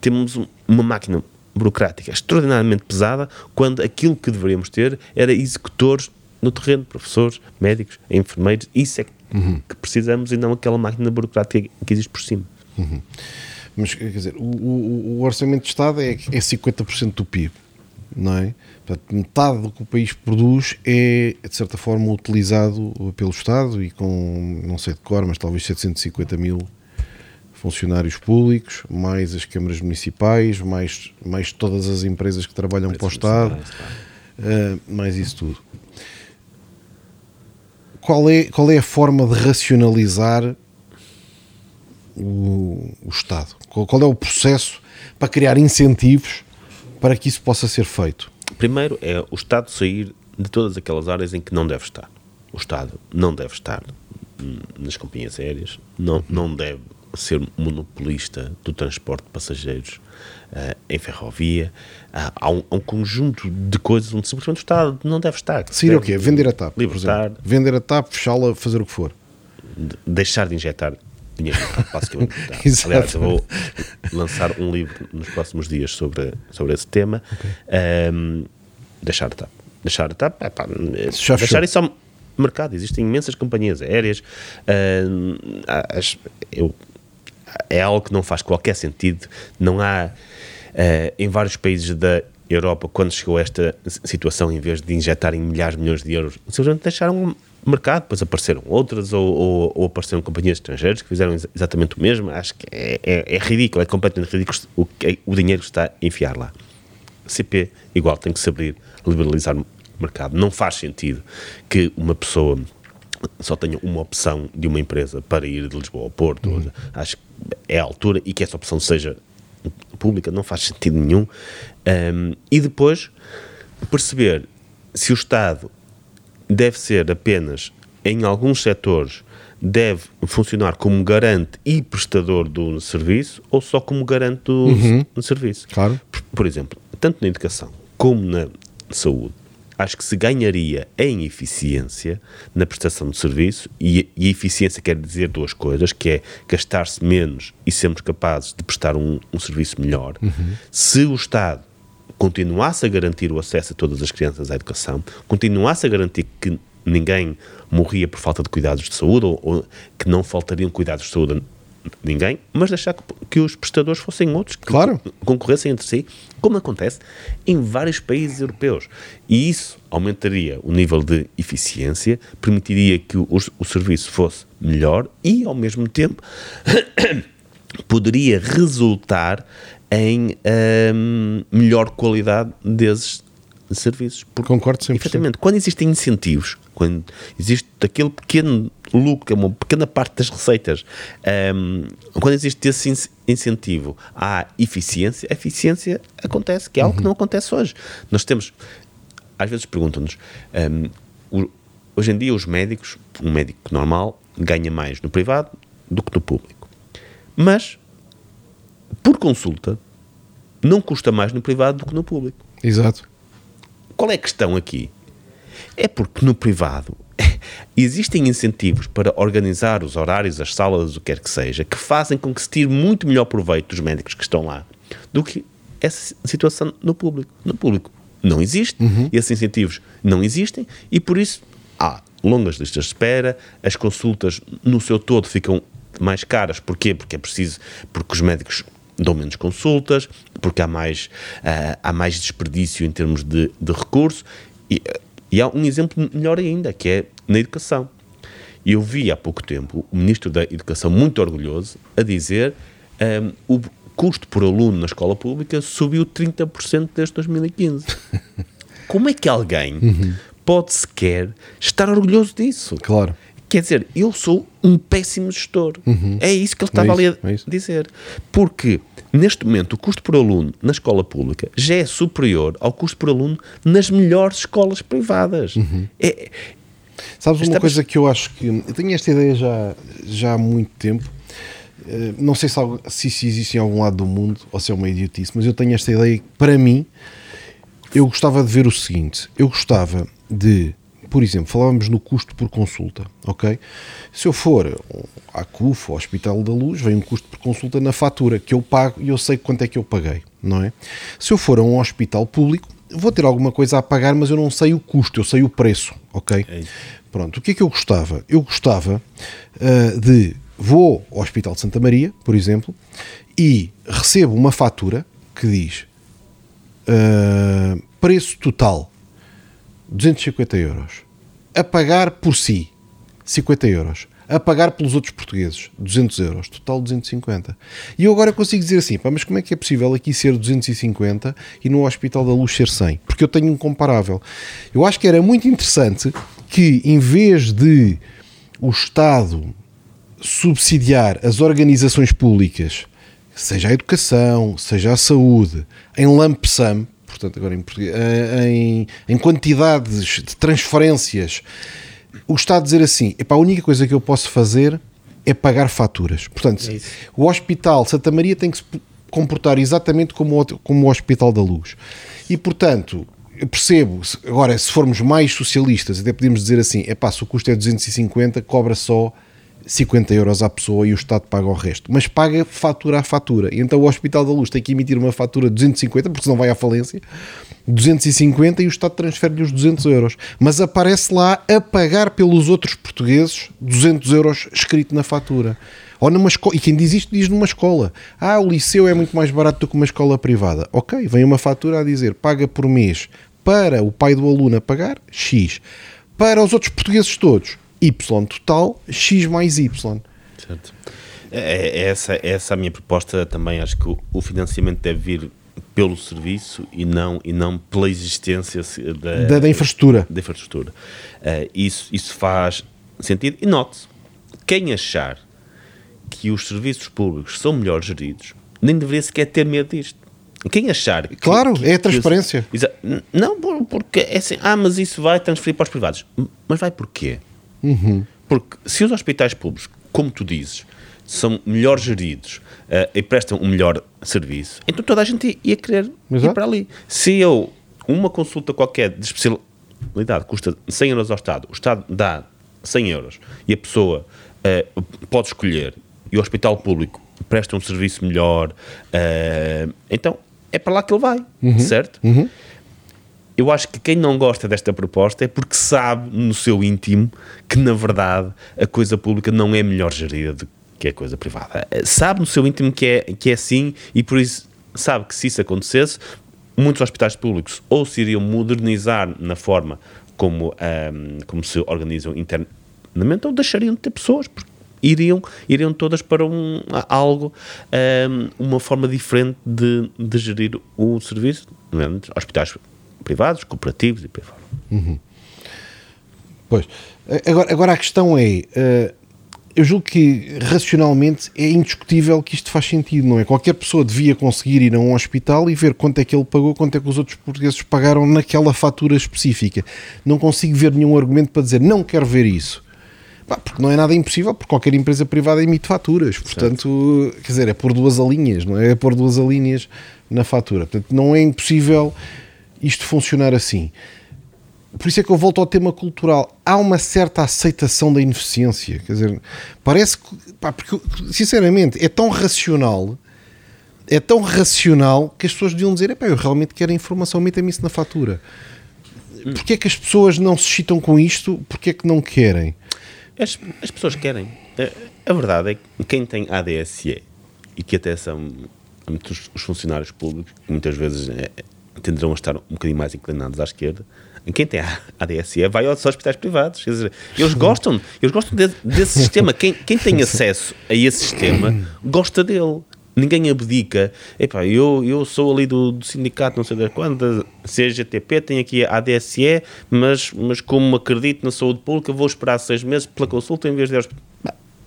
temos uma máquina burocrática extraordinariamente pesada, quando aquilo que deveríamos ter era executores no terreno, professores, médicos, enfermeiros, isso é que precisamos e não aquela máquina burocrática que existe por cima. Uhum. Mas, quer dizer, o orçamento de Estado é 50% do PIB, não é? Portanto, metade do que o país produz é, de certa forma, utilizado pelo Estado e com, não sei de cor, mas talvez 750 mil funcionários públicos, mais as câmaras municipais, mais todas as empresas que trabalham para o Estado, mais isso tudo. Qual é a forma de racionalizar o Estado? Qual é o processo para criar incentivos para que isso possa ser feito? Primeiro é o Estado sair de todas aquelas áreas em que não deve estar. O Estado não deve estar nas companhias aéreas, não deve ser monopolista do transporte de passageiros em ferrovia. Há um conjunto de coisas onde simplesmente o Estado não deve estar. Sim, o quê? Vender a TAP, libertar, por exemplo. Vender a TAP, fechá-la, fazer o que for. Deixar de injetar dinheiro na TAP, basicamente. Aliás, eu vou lançar um livro nos próximos dias sobre esse tema. Okay. Deixar a TAP. Deixar a TAP, deixar isso ao mercado. Existem imensas companhias aéreas. É algo que não faz qualquer sentido. Não há, em vários países da Europa, quando chegou a esta situação, em vez de injetarem milhares de milhões de euros, simplesmente deixaram o mercado, depois apareceram outras ou apareceram companhias estrangeiras que fizeram exatamente o mesmo. Acho que é ridículo, é completamente ridículo o dinheiro que está a enfiar lá. CP, igual, tem que se abrir, liberalizar o mercado. Não faz sentido que uma pessoa só tenho uma opção de uma empresa para ir de Lisboa ao Porto. Acho que é a altura e que essa opção seja pública, não faz sentido nenhum. E depois perceber se o Estado deve ser apenas, em alguns setores, deve funcionar como garante e prestador do serviço ou só como garante do serviço. Claro. Por exemplo, tanto na educação como na saúde, acho que se ganharia em eficiência na prestação de serviço, e eficiência quer dizer duas coisas, que é gastar-se menos e sermos capazes de prestar um serviço melhor. Se o Estado continuasse a garantir o acesso a todas as crianças à educação, continuasse a garantir que ninguém morria por falta de cuidados de saúde ou que não faltariam cuidados de saúde a ninguém, mas deixar que os prestadores fossem outros, que claro, concorressem entre si, como acontece em vários países europeus. E isso aumentaria o nível de eficiência, permitiria que o serviço fosse melhor e, ao mesmo tempo, poderia resultar em melhor qualidade desses serviços. Porque, concordo 100%. Efetivamente, quando existem incentivos, quando existe aquele pequeno lucro, uma pequena parte das receitas, quando existe esse incentivo à eficiência, a eficiência acontece, que é algo que não acontece hoje. Nós temos, às vezes perguntam-nos, hoje em dia os médicos, um médico normal ganha mais no privado do que no público, mas por consulta não custa mais no privado do que no público. Exato. Qual é a questão aqui? É porque no privado existem incentivos para organizar os horários, as salas, o que quer que seja, que fazem com que se tire muito melhor proveito dos médicos que estão lá do que essa situação no público. No público não existe, esses incentivos não existem e por isso há longas listas de espera, as consultas no seu todo ficam mais caras. Porquê? Porque é preciso, porque os médicos dão menos consultas, porque há mais desperdício em termos de recurso. E há um exemplo melhor ainda, que é na educação. Eu vi há pouco tempo o Ministro da Educação muito orgulhoso a dizer o custo por aluno na escola pública subiu 30% desde 2015. Como é que alguém pode sequer estar orgulhoso disso? Claro. Quer dizer, eu sou um péssimo gestor. É isso que ele estava ali a dizer. Porque, neste momento, o custo por aluno na escola pública já é superior ao custo por aluno nas melhores escolas privadas. Sabes, uma coisa que eu acho que... Eu tenho esta ideia já há muito tempo. Não sei se isso existe em algum lado do mundo ou se é uma idiotice, mas eu tenho esta ideia que, para mim, eu gostava de ver o seguinte. Eu gostava de... Por exemplo, falávamos no custo por consulta, ok? Se eu for à CUF, ao Hospital da Luz, vem um custo por consulta na fatura que eu pago e eu sei quanto é que eu paguei, não é? Se eu for a um hospital público, vou ter alguma coisa a pagar, mas eu não sei o custo, eu sei o preço, ok? É. Pronto, o que é que eu gostava? Eu gostava vou ao Hospital de Santa Maria, por exemplo, e recebo uma fatura que diz preço total, 250 euros, a pagar por si, 50 euros. A pagar pelos outros portugueses, 200 euros, total 250. E eu agora consigo dizer assim, pá, mas como é que é possível aqui ser 250 e no Hospital da Luz ser 100? Porque eu tenho um comparável. Eu acho que era muito interessante que, em vez de o Estado subsidiar as organizações públicas, seja a educação, seja a saúde, em lump sum, portanto agora em quantidades de transferências, o Estado dizer assim, epá, a única coisa que eu posso fazer é pagar faturas. Portanto, é o Hospital Santa Maria tem que se comportar exatamente como o Hospital da Luz. E, portanto, eu percebo, agora, se formos mais socialistas, até podemos dizer assim, epá, se o custo é 250, cobra só 50 euros à pessoa e o Estado paga o resto. Mas paga fatura a fatura. E então o Hospital da Luz tem que emitir uma fatura de 250, porque senão vai à falência, 250, e o Estado transfere-lhe os 200 euros. Mas aparece lá a pagar pelos outros portugueses 200 euros escrito na fatura. Ou numa escola, e quem diz isto diz numa escola. Ah, o liceu é muito mais barato do que uma escola privada. Ok, vem uma fatura a dizer, paga por mês para o pai do aluno a pagar, X. Para os outros portugueses todos, Y total, X mais Y. Certo. Essa é a minha proposta também. Acho que o financiamento deve vir pelo serviço e não pela existência da infraestrutura. Da infraestrutura. Isso faz sentido. E note-se, quem achar que os serviços públicos são melhor geridos, nem deveria sequer ter medo disto. Quem achar... Claro, é a transparência. Não, porque é assim, mas isso vai transferir para os privados. Mas vai porquê? Uhum. Porque se os hospitais públicos, como tu dizes, são melhor geridos e prestam um melhor serviço, então toda a gente ia querer ir para ali. Se uma consulta qualquer de especialidade custa 100 euros ao Estado, o Estado dá 100 euros e a pessoa pode escolher, e o hospital público presta um serviço melhor, então é para lá que ele vai, certo? Uhum. Eu acho que quem não gosta desta proposta é porque sabe no seu íntimo que, na verdade, a coisa pública não é melhor gerida do que a coisa privada. Sabe no seu íntimo que é assim, e por isso sabe que, se isso acontecesse, muitos hospitais públicos ou se iriam modernizar na forma como se organizam internamente, ou deixariam de ter pessoas, porque iriam todas para uma forma diferente de gerir o serviço. Não é? Hospitais privados, cooperativos e por aí fora. Uhum. Pois. Agora a questão é, eu julgo que racionalmente é indiscutível que isto faz sentido, não é? Qualquer pessoa devia conseguir ir a um hospital e ver quanto é que ele pagou, quanto é que os outros portugueses pagaram naquela fatura específica. Não consigo ver nenhum argumento para dizer, não quero ver isso. Porque não é nada impossível, porque qualquer empresa privada emite faturas, portanto, quer dizer, é pôr duas alíneas, não é? É pôr duas alíneas na fatura. Portanto, não é impossível isto funcionar assim. Por isso é que eu volto ao tema cultural. Há uma certa aceitação da ineficiência, quer dizer, parece que, porque, sinceramente, é tão racional que as pessoas deviam dizer, eu realmente quero a informação, metem-me isso na fatura. Porquê é que as pessoas não se excitam com isto? Porquê é que não querem? As pessoas querem. A verdade é que quem tem ADSE, e que até são os funcionários públicos, muitas vezes tenderão a estar um bocadinho mais inclinados à esquerda. Quem tem a ADSE vai aos hospitais privados. Quer dizer, eles gostam desse sistema. Quem tem acesso a esse sistema gosta dele. Ninguém abdica. Epá, eu sou ali do sindicato, não sei de quantas, CGTP, tenho aqui a ADSE, mas como acredito na saúde pública, vou esperar 6 meses pela consulta em vez de...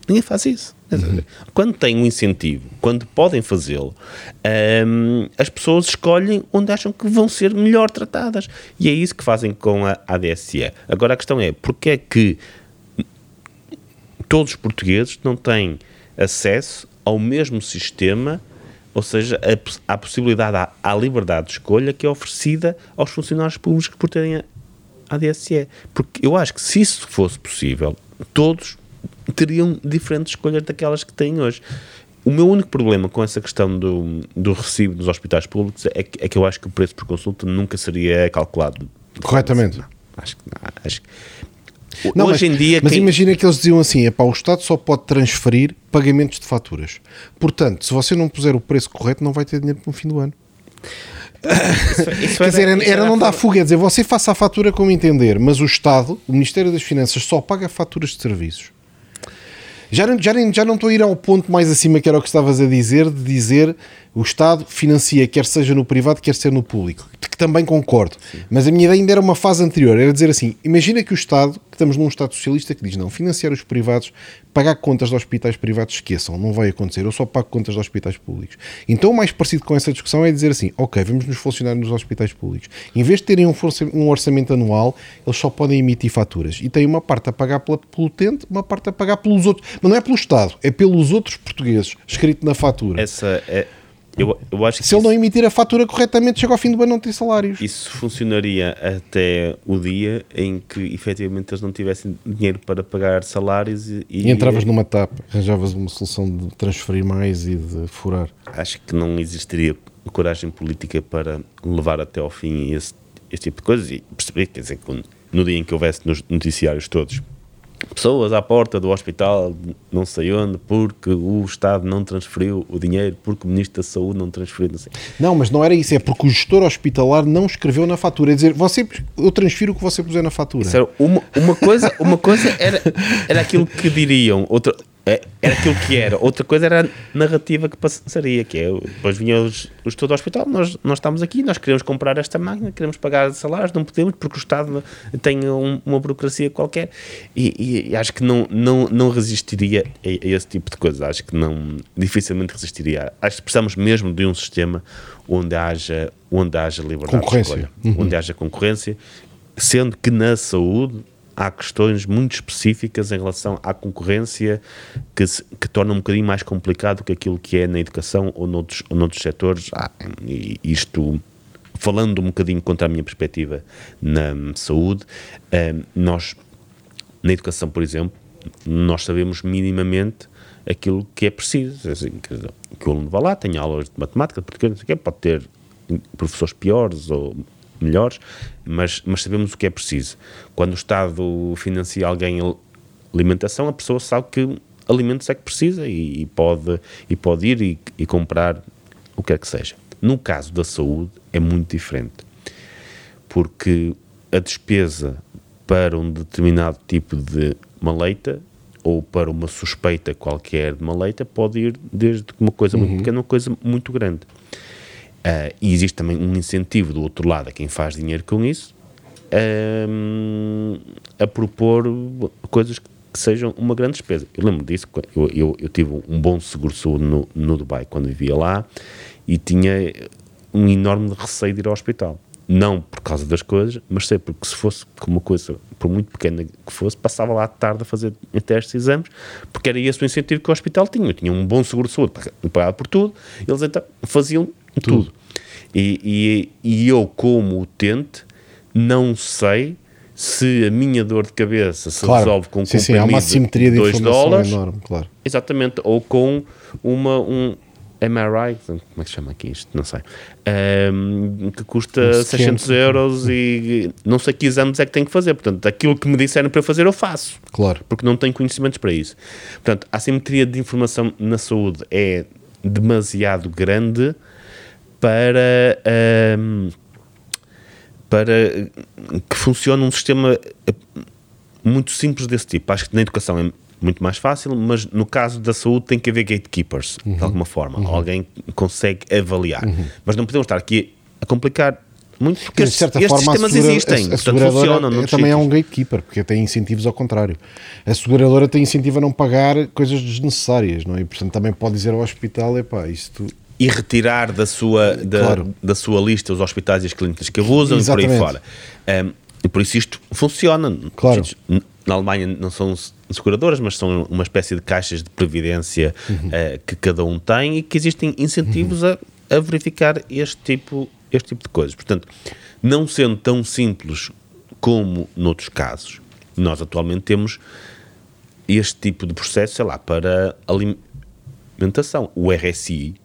Ninguém faz isso. Quando têm um incentivo, quando podem fazê-lo, as pessoas escolhem onde acham que vão ser melhor tratadas. E é isso que fazem com a ADSE. Agora a questão é, porque é que todos os portugueses não têm acesso ao mesmo sistema, ou seja, à possibilidade, à liberdade de escolha que é oferecida aos funcionários públicos por terem a ADSE? Porque eu acho que, se isso fosse possível, todos teriam diferentes escolhas daquelas que têm hoje. O meu único problema com essa questão do recibo dos hospitais públicos é que eu acho que o preço por consulta nunca seria calculado corretamente. Não, acho que não, hoje em dia... Mas quem... imagina que eles diziam assim, o Estado só pode transferir pagamentos de faturas. Portanto, se você não puser o preço correto, não vai ter dinheiro no fim do ano. Quer dizer, era não dar fuga, é dizer, você faça a fatura como entender, mas o Estado, o Ministério das Finanças, só paga faturas de serviços. Já não estou a ir ao ponto mais acima que era o que estavas a dizer, de dizer o Estado financia, quer seja no privado, quer seja no público, que também concordo. Sim. Mas a minha ideia ainda era uma fase anterior, era dizer assim, imagina que o Estado, que estamos num Estado socialista que diz, não, financiar os privados, pagar contas de hospitais privados, esqueçam, não vai acontecer, eu só pago contas de hospitais públicos. Então o mais parecido com essa discussão é dizer assim, ok, vamos nos funcionar nos hospitais públicos. Em vez de terem um orçamento anual, eles só podem emitir faturas. E têm uma parte a pagar pelo utente, uma parte a pagar pelos outros. Mas não é pelo Estado, é pelos outros portugueses, escrito na fatura. Essa é... Eu acho que se ele não emitir a fatura corretamente, chega ao fim do ano não ter salários. Isso funcionaria até o dia em que, efetivamente, eles não tivessem dinheiro para pagar salários e entravas numa TAP, arranjavas uma solução de transferir mais e de furar. Acho que não existiria coragem política para levar até ao fim esse tipo de coisas e perceber, quer dizer, que no dia em que houvesse nos noticiários todos pessoas à porta do hospital, não sei onde, porque o Estado não transferiu o dinheiro, porque o Ministro da Saúde não transferiu, não sei. Não, mas não era isso, é porque o gestor hospitalar não escreveu na fatura. É dizer, eu transfiro o que você puser na fatura. Isso era uma coisa era aquilo que diriam, outra era aquilo que era. Outra coisa era a narrativa que passaria, que é, depois vinha o gestor do hospital, nós estamos aqui, nós queremos comprar esta máquina, queremos pagar salários, não podemos porque o Estado tem uma burocracia qualquer e acho que não resistiria a esse tipo de coisa, acho que não, dificilmente resistiria. Acho que precisamos mesmo de um sistema onde haja liberdade de escolha, onde haja concorrência, sendo que na saúde há questões muito específicas em relação à concorrência que torna um bocadinho mais complicado que aquilo que é na educação ou noutros setores. Isto, falando um bocadinho contra a minha perspectiva na saúde, nós, na educação, por exemplo, nós sabemos minimamente aquilo que é preciso. Assim, que o aluno vá lá, tem aulas de matemática, de português, não sei o quê, pode ter professores piores ou melhores, mas sabemos o que é preciso. Quando o Estado financia alguém alimentação, a pessoa sabe que alimentos é que precisa e pode ir e comprar o que é que seja. No caso da saúde é muito diferente, porque a despesa para um determinado tipo de maleita ou para uma suspeita qualquer de maleita pode ir desde uma coisa muito pequena a uma coisa muito grande. E existe também um incentivo do outro lado a quem faz dinheiro com isso a propor coisas que sejam uma grande despesa. Eu lembro disso, eu tive um bom seguro-saúde no Dubai quando vivia lá e tinha um enorme receio de ir ao hospital. Não por causa das coisas, mas sei porque se fosse uma coisa, por muito pequena que fosse, passava lá à tarde a fazer testes e exames, porque era esse o incentivo que o hospital tinha. Eu tinha um bom seguro-saúde pagado por tudo, eles então faziam tudo. E eu, como utente, não sei se a minha dor de cabeça se resolve com um comprimido de $2 enorme, claro. Exatamente, ou com um MRI, como é que se chama aqui isto? Não sei. Que custa €600 e não sei que exames é que tenho que fazer. Portanto, aquilo que me disseram para eu fazer, eu faço. Claro. Porque não tenho conhecimentos para isso. Portanto, a assimetria de informação na saúde é demasiado grande para que funcione um sistema muito simples desse tipo. Acho que na educação é muito mais fácil, mas no caso da saúde tem que haver gatekeepers, de alguma forma. Alguém consegue avaliar. Mas não podemos estar aqui a complicar muito, porque de certa forma, sistemas existem, portanto funcionam. Também é um gatekeeper, porque tem incentivos ao contrário. A seguradora tem incentivo a não pagar coisas desnecessárias, não é? E, portanto, também pode dizer ao hospital, isto... E retirar da sua lista os hospitais e as clínicas que abusam. Exatamente. E por aí fora. E por isso isto funciona. Claro. Na Alemanha não são seguradoras, mas são uma espécie de caixas de previdência que cada um tem e que existem incentivos a verificar este tipo de coisas. Portanto, não sendo tão simples como noutros casos, nós atualmente temos este tipo de processo, para documentação. O RSI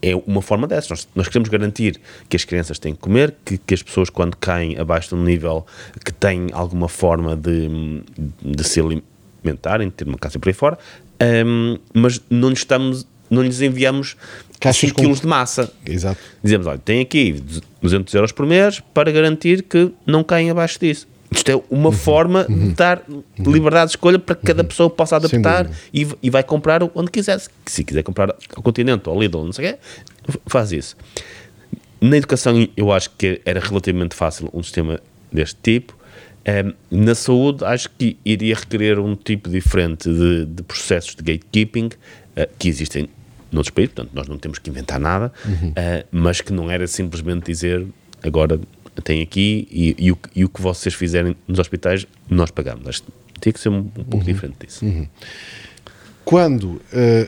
é uma forma dessas. Nós queremos garantir que as crianças têm que comer, que as pessoas, quando caem abaixo de um nível que têm alguma forma de se alimentarem, de ter uma casa por aí fora, mas não lhes enviamos 5 quilos de massa. Exato. Dizemos, olha, tem aqui 200 euros por mês para garantir que não caem abaixo disso. Isto é uma forma de dar liberdade de escolha para que cada pessoa possa adaptar e vai comprar onde quiser. Se quiser comprar ao Continente, ao Lidl, não sei o quê, faz isso. Na educação, eu acho que era relativamente fácil um sistema deste tipo. Na saúde, acho que iria requerer um tipo diferente de processos de gatekeeping que existem noutros países, portanto, nós não temos que inventar nada, mas que não era simplesmente dizer agora... tem aqui e o que vocês fizerem nos hospitais, nós pagamos. Acho que tem que ser um pouco diferente disso. Quando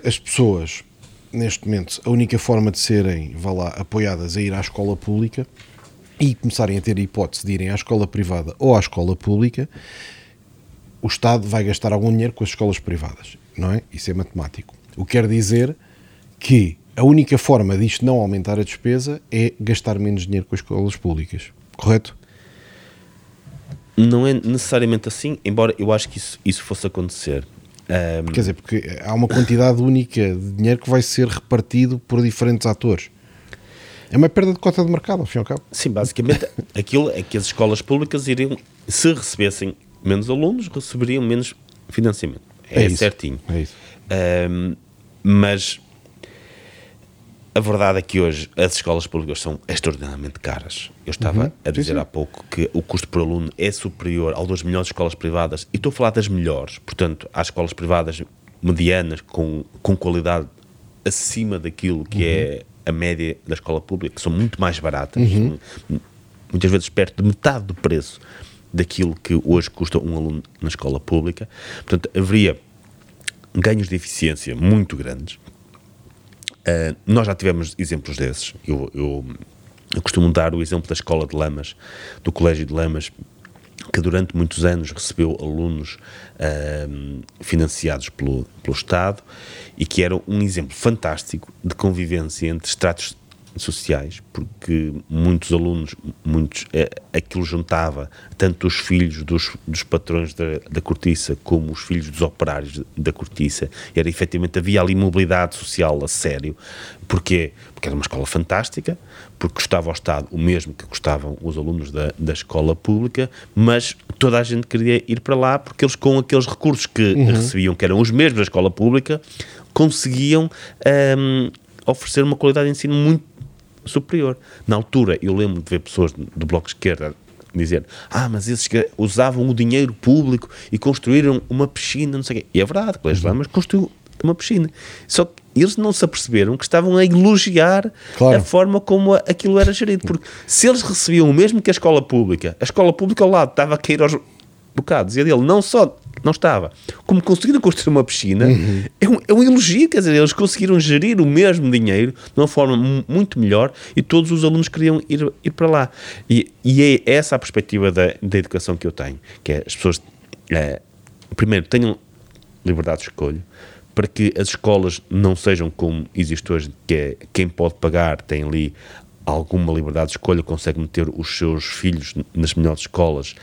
as pessoas, neste momento, a única forma de serem, vá lá, apoiadas a ir à escola pública e começarem a ter a hipótese de irem à escola privada ou à escola pública, o Estado vai gastar algum dinheiro com as escolas privadas, não é? Isso é matemático. O que quer dizer que a única forma disto não aumentar a despesa é gastar menos dinheiro com as escolas públicas. Correto? Não é necessariamente assim, embora eu acho que isso fosse acontecer. Quer dizer, porque há uma quantidade única de dinheiro que vai ser repartido por diferentes atores. É uma perda de cota de mercado, ao fim e ao cabo. Sim, basicamente aquilo é que as escolas públicas iriam, se recebessem menos alunos, receberiam menos financiamento. É isso, certinho. É isso. Mas a verdade é que hoje as escolas públicas são extraordinariamente caras. Eu estava a dizer há pouco que o custo por aluno é superior ao das melhores escolas privadas, e estou a falar das melhores, portanto, há escolas privadas medianas com qualidade acima daquilo que é a média da escola pública, que são muito mais baratas, muitas vezes perto de metade do preço daquilo que hoje custa um aluno na escola pública. Portanto, haveria ganhos de eficiência muito grandes. Nós já tivemos exemplos desses. Eu costumo dar o exemplo da escola de Lamas, do Colégio de Lamas, que durante muitos anos recebeu alunos financiados pelo Estado, e que era um exemplo fantástico de convivência entre estratos sociais, porque muitos alunos, aquilo juntava tanto os filhos dos patrões da cortiça como os filhos dos operários da cortiça. Era efetivamente, havia ali mobilidade social a sério. Porquê? Porque era uma escola fantástica, porque custava ao Estado o mesmo que custavam os alunos da escola pública, mas toda a gente queria ir para lá porque eles, com aqueles recursos que recebiam, que eram os mesmos da escola pública, conseguiam oferecer uma qualidade de ensino muito superior. Na altura, eu lembro de ver pessoas do Bloco de Esquerda dizer, mas esses que usavam o dinheiro público e construíram uma piscina, não sei o quê. E é verdade, o Colégio de Lamas construiu uma piscina. Só que eles não se aperceberam que estavam a elogiar a forma como aquilo era gerido. Porque se eles recebiam o mesmo que a escola pública ao lado estava a cair aos bocados, e a dele não só não estava, como conseguiram construir uma piscina, é um elogio, quer dizer, eles conseguiram gerir o mesmo dinheiro de uma forma muito melhor, e todos os alunos queriam ir para lá. E é essa a perspectiva da educação que eu tenho, que é as pessoas, primeiro, tenham liberdade de escolha, para que as escolas não sejam como existe hoje, que é quem pode pagar tem ali alguma liberdade de escolha, consegue meter os seus filhos nas melhores escolas,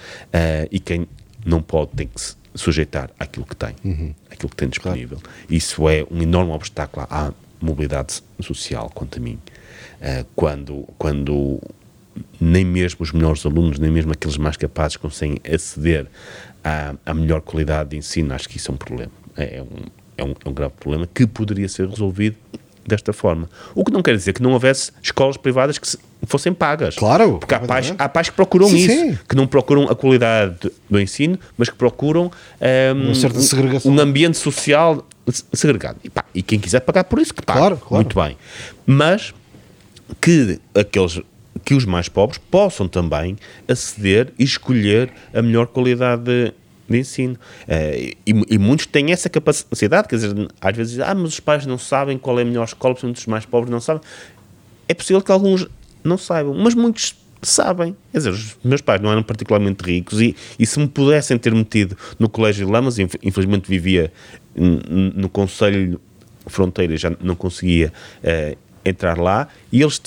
e quem não pode tem que se sujeitar àquilo que tem, àquilo que tem disponível. Claro. Isso é um enorme obstáculo à mobilidade social, quanto a mim. Quando nem mesmo os melhores alunos, nem mesmo aqueles mais capazes conseguem aceder à melhor qualidade de ensino, acho que isso é um problema. É um grave problema que poderia ser resolvido desta forma. O que não quer dizer que não houvesse escolas privadas que fossem pagas. Claro! Porque há pais que procuram isso, que não procuram a qualidade do ensino, mas que procuram uma certa segregação, um ambiente social segregado. E quem quiser pagar por isso, que pague. Claro. Muito bem. Mas que que os mais pobres possam também aceder e escolher a melhor qualidade de ensino. E muitos têm essa capacidade, quer dizer, às vezes dizem, mas os pais não sabem qual é a melhor escola, muitos dos mais pobres não sabem. É possível que alguns não saibam, mas muitos sabem. Quer dizer, os meus pais não eram particularmente ricos, e se me pudessem ter metido no Colégio de Lamas, infelizmente vivia no Conselho fronteira já não conseguia entrar lá, e eles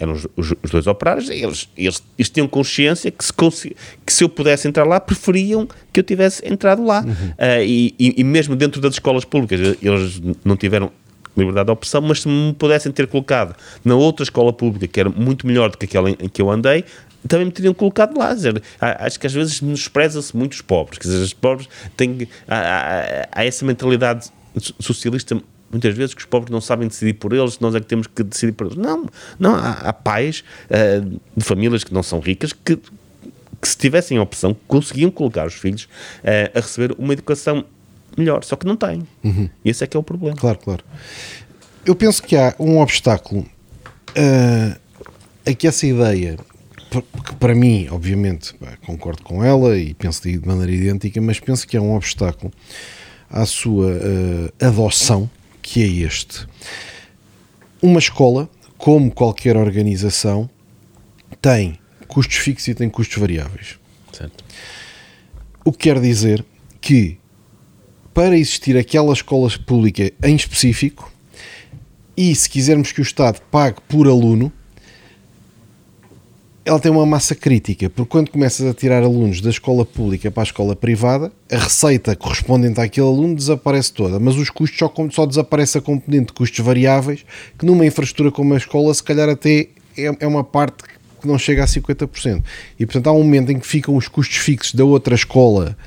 eram os dois operários, eles tinham consciência que se eu pudesse entrar lá, preferiam que eu tivesse entrado lá. Uhum. E mesmo dentro das escolas públicas, eles não tiveram liberdade de opção, mas se me pudessem ter colocado na outra escola pública, que era muito melhor do que aquela em que eu andei, também me teriam colocado lá. Dizer, acho que às vezes menospreza-se muito os pobres. Quer dizer, os pobres têm... Há essa mentalidade socialista muitas vezes, que os pobres não sabem decidir por eles, nós é que temos que decidir por eles. Não há pais de famílias que não são ricas que se tivessem a opção, conseguiam colocar os filhos a receber uma educação melhor, só que não têm. Uhum. Esse é que é o problema. Claro, claro. Eu penso que há um obstáculo a que essa ideia... que para mim, obviamente, concordo com ela e penso de maneira idêntica, mas penso que é um obstáculo à sua adoção, que é este. Uma escola, como qualquer organização, tem custos fixos e tem custos variáveis. Certo. O que quer dizer que, para existir aquela escola pública em específico, e se quisermos que o Estado pague por aluno, ela tem uma massa crítica, porque quando começas a tirar alunos da escola pública para a escola privada, a receita correspondente àquele aluno desaparece toda, mas os custos só desaparece a componente de custos variáveis, que numa infraestrutura como a escola, se calhar até é uma parte que não chega a 50%. E, portanto, há um momento em que ficam os custos fixos da outra escola,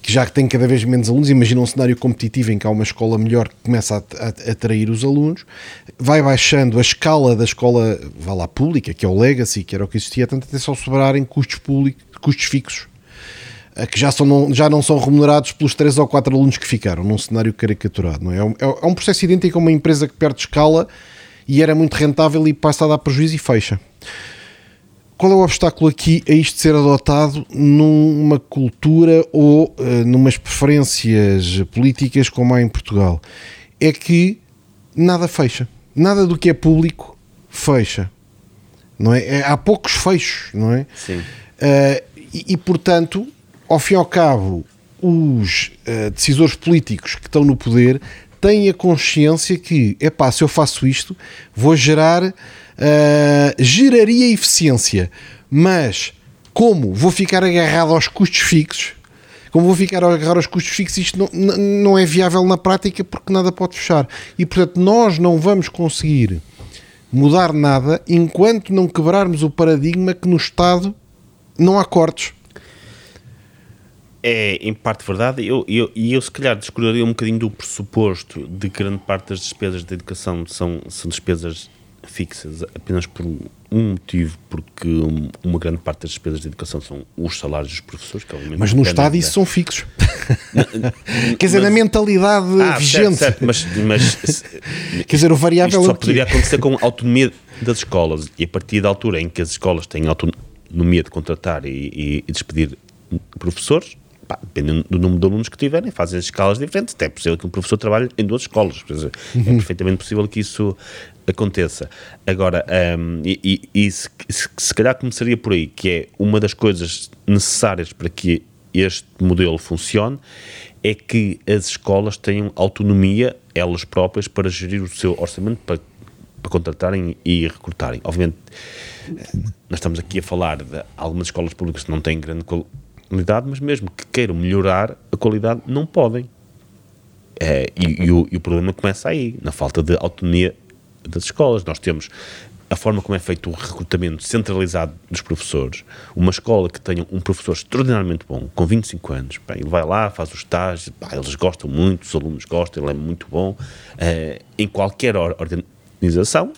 que já tem cada vez menos alunos. Imagina um cenário competitivo em que há uma escola melhor que começa a atrair os alunos, vai baixando a escala da escola, vá lá, pública, que é o legacy, que era o que existia, tanto até só sobrarem custos fixos, que já não são remunerados pelos 3 ou 4 alunos que ficaram, num cenário caricaturado, não é? É um processo idêntico a uma empresa que perde escala e era muito rentável e passa a dar prejuízo e fecha. Qual é o obstáculo aqui a isto ser adotado numa cultura ou numas preferências políticas como há em Portugal? É que nada fecha. Nada do que é público fecha. Não é? Há poucos fechos, não é? Sim. Portanto, ao fim e ao cabo, os decisores políticos que estão no poder têm a consciência que, se eu faço isto, vou gerar... geraria eficiência, mas como vou ficar agarrado aos custos fixos, isto não é viável na prática, porque nada pode fechar e, portanto, nós não vamos conseguir mudar nada enquanto não quebrarmos o paradigma que no Estado não há cortes. É, em parte, verdade, e eu se calhar discordaria um bocadinho do pressuposto de que grande parte das despesas da educação são despesas fixas, apenas por um motivo, porque uma grande parte das despesas de educação são os salários dos professores, que obviamente... Mas no Estado isso são fixos. Quer dizer, na mentalidade vigente. Certo, mas quer dizer, o variável... Isto só poderia acontecer com a autonomia das escolas, e a partir da altura em que as escolas têm autonomia de contratar e despedir professores, dependendo do número de alunos que tiverem, fazem as escalas diferentes. Até é possível que um professor trabalhe em 2 escolas. É perfeitamente possível que isso aconteça. Agora, se calhar começaria por aí, que é uma das coisas necessárias para que este modelo funcione, é que as escolas tenham autonomia, elas próprias, para gerir o seu orçamento, para contratarem e recrutarem. Obviamente, nós estamos aqui a falar de algumas escolas públicas que não têm grande qualidade, mas mesmo que queiram melhorar a qualidade, não podem. O problema começa aí, na falta de autonomia das escolas. Nós temos a forma como é feito o recrutamento centralizado dos professores. Uma escola que tenha um professor extraordinariamente bom, com 25 anos, ele vai lá, faz o estágio, eles gostam muito, os alunos gostam, ele é muito bom. Em qualquer organização,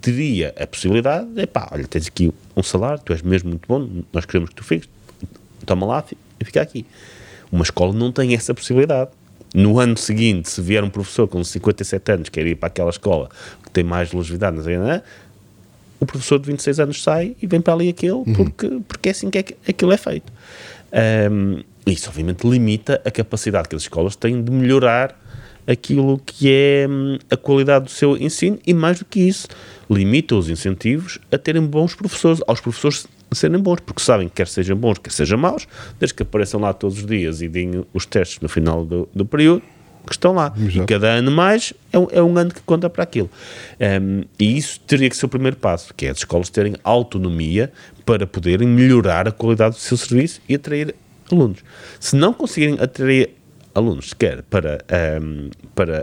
teria a possibilidade de, olha, tens aqui um salário, tu és mesmo muito bom, nós queremos que tu fiques, toma lá e fica aqui. Uma escola não tem essa possibilidade. No ano seguinte, se vier um professor com 57 anos que quer ir para aquela escola que tem mais longevidade, o professor de 26 anos sai e vem para ali aquele, porque é assim que aquilo é feito. Isso, obviamente, limita a capacidade que as escolas têm de melhorar aquilo que é a qualidade do seu ensino, e mais do que isso, limita os incentivos a terem bons professores, aos professores serem bons, porque sabem que quer sejam bons, quer sejam maus, desde que apareçam lá todos os dias e deem os testes no final do período, que estão lá. Exato. E cada ano mais é um ano que conta para aquilo. E isso teria que ser o primeiro passo, que é as escolas terem autonomia para poderem melhorar a qualidade do seu serviço e atrair alunos. Se não conseguirem atrair alunos, quer para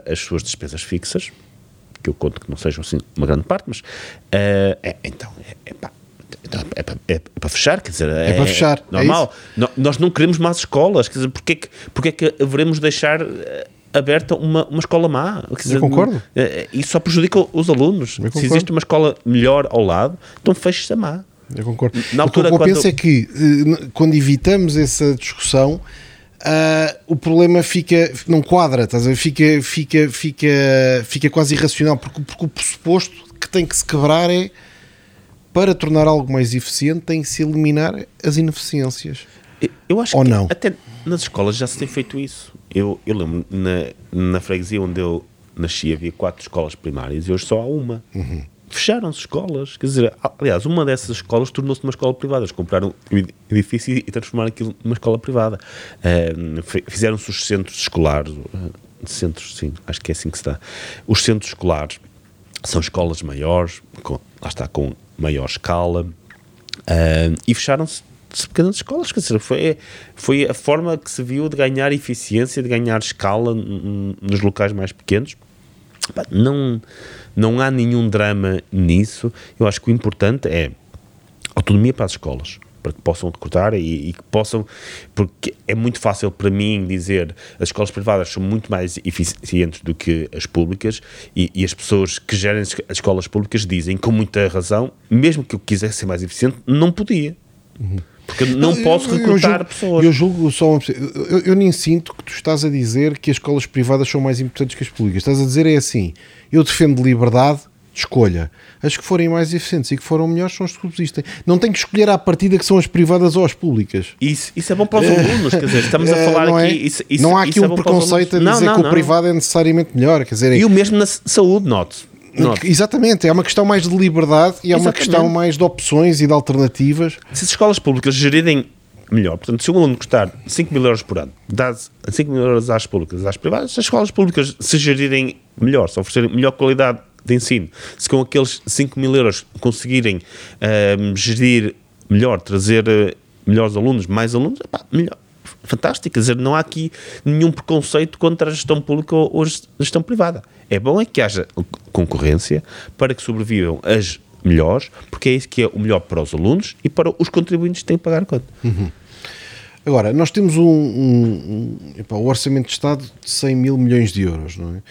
as suas despesas fixas, que eu conto que não sejam assim uma grande parte, mas então é para fechar, quer dizer, é para fechar, é normal. É isso. Nós não queremos mais escolas, quer dizer, porque é que haveremos deixar aberta uma escola má? Quer dizer, eu concordo. Isso só prejudica os alunos. Se existe uma escola melhor ao lado, então feche-se a má. Eu concordo. Na altura, o que eu penso é que quando evitamos essa discussão, o problema fica, não quadra, estás a ver? Fica quase irracional, porque o pressuposto que tem que se quebrar é, para tornar algo mais eficiente, tem que se eliminar as ineficiências. Eu acho que não? Até nas escolas já se tem feito isso. Eu lembro, na freguesia onde eu nasci havia 4 escolas primárias e hoje só há uma. Uhum. Fecharam-se escolas, quer dizer, aliás, uma dessas escolas tornou-se uma escola privada, eles compraram um edifício e transformaram aquilo numa escola privada, fizeram-se os centros escolares, centros, sim, acho que é assim que se dá, os centros escolares são escolas maiores, lá está, com maior escala, e fecharam-se pequenas escolas, quer dizer, foi a forma que se viu de ganhar eficiência, de ganhar escala nos locais mais pequenos. Não há nenhum drama nisso. Eu acho que o importante é autonomia para as escolas, para que possam recortar e que possam, porque é muito fácil para mim dizer as escolas privadas são muito mais eficientes do que as públicas, e as pessoas que gerem as escolas públicas dizem com muita razão, mesmo que eu quisesse ser mais eficiente, não podia. Uhum. Porque não posso recrutar pessoas. Eu julgo só uma pessoa. Eu nem sinto que tu estás a dizer que as escolas privadas são mais importantes que as públicas. Estás a dizer é assim: eu defendo liberdade de escolha. As que forem mais eficientes e que foram melhores são as que subsistem. Não tenho que escolher à partida que são as privadas ou as públicas. Isso é bom para os alunos, quer dizer, estamos a falar não aqui. Isso, não há aqui um preconceito a dizer que o privado é necessariamente melhor. Quer dizer, e o mesmo na saúde, note. Exatamente, é uma questão mais de liberdade e é uma questão mais de opções e de alternativas. Se as escolas públicas gerirem melhor, portanto, se um aluno custar 5.000 euros por ano, dá 5.000 euros às públicas, às privadas, se as escolas públicas se gerirem melhor, se oferecerem melhor qualidade de ensino, se com aqueles 5.000 euros conseguirem gerir melhor, trazer melhores alunos, mais alunos, melhor. Fantástico, quer dizer, não há aqui nenhum preconceito contra a gestão pública ou a gestão privada. É bom é que haja concorrência para que sobrevivam as melhores, porque é isso que é o melhor para os alunos e para os contribuintes que têm que pagar a conta. Uhum. Agora, nós temos um orçamento de Estado de 100 mil milhões de euros, não é?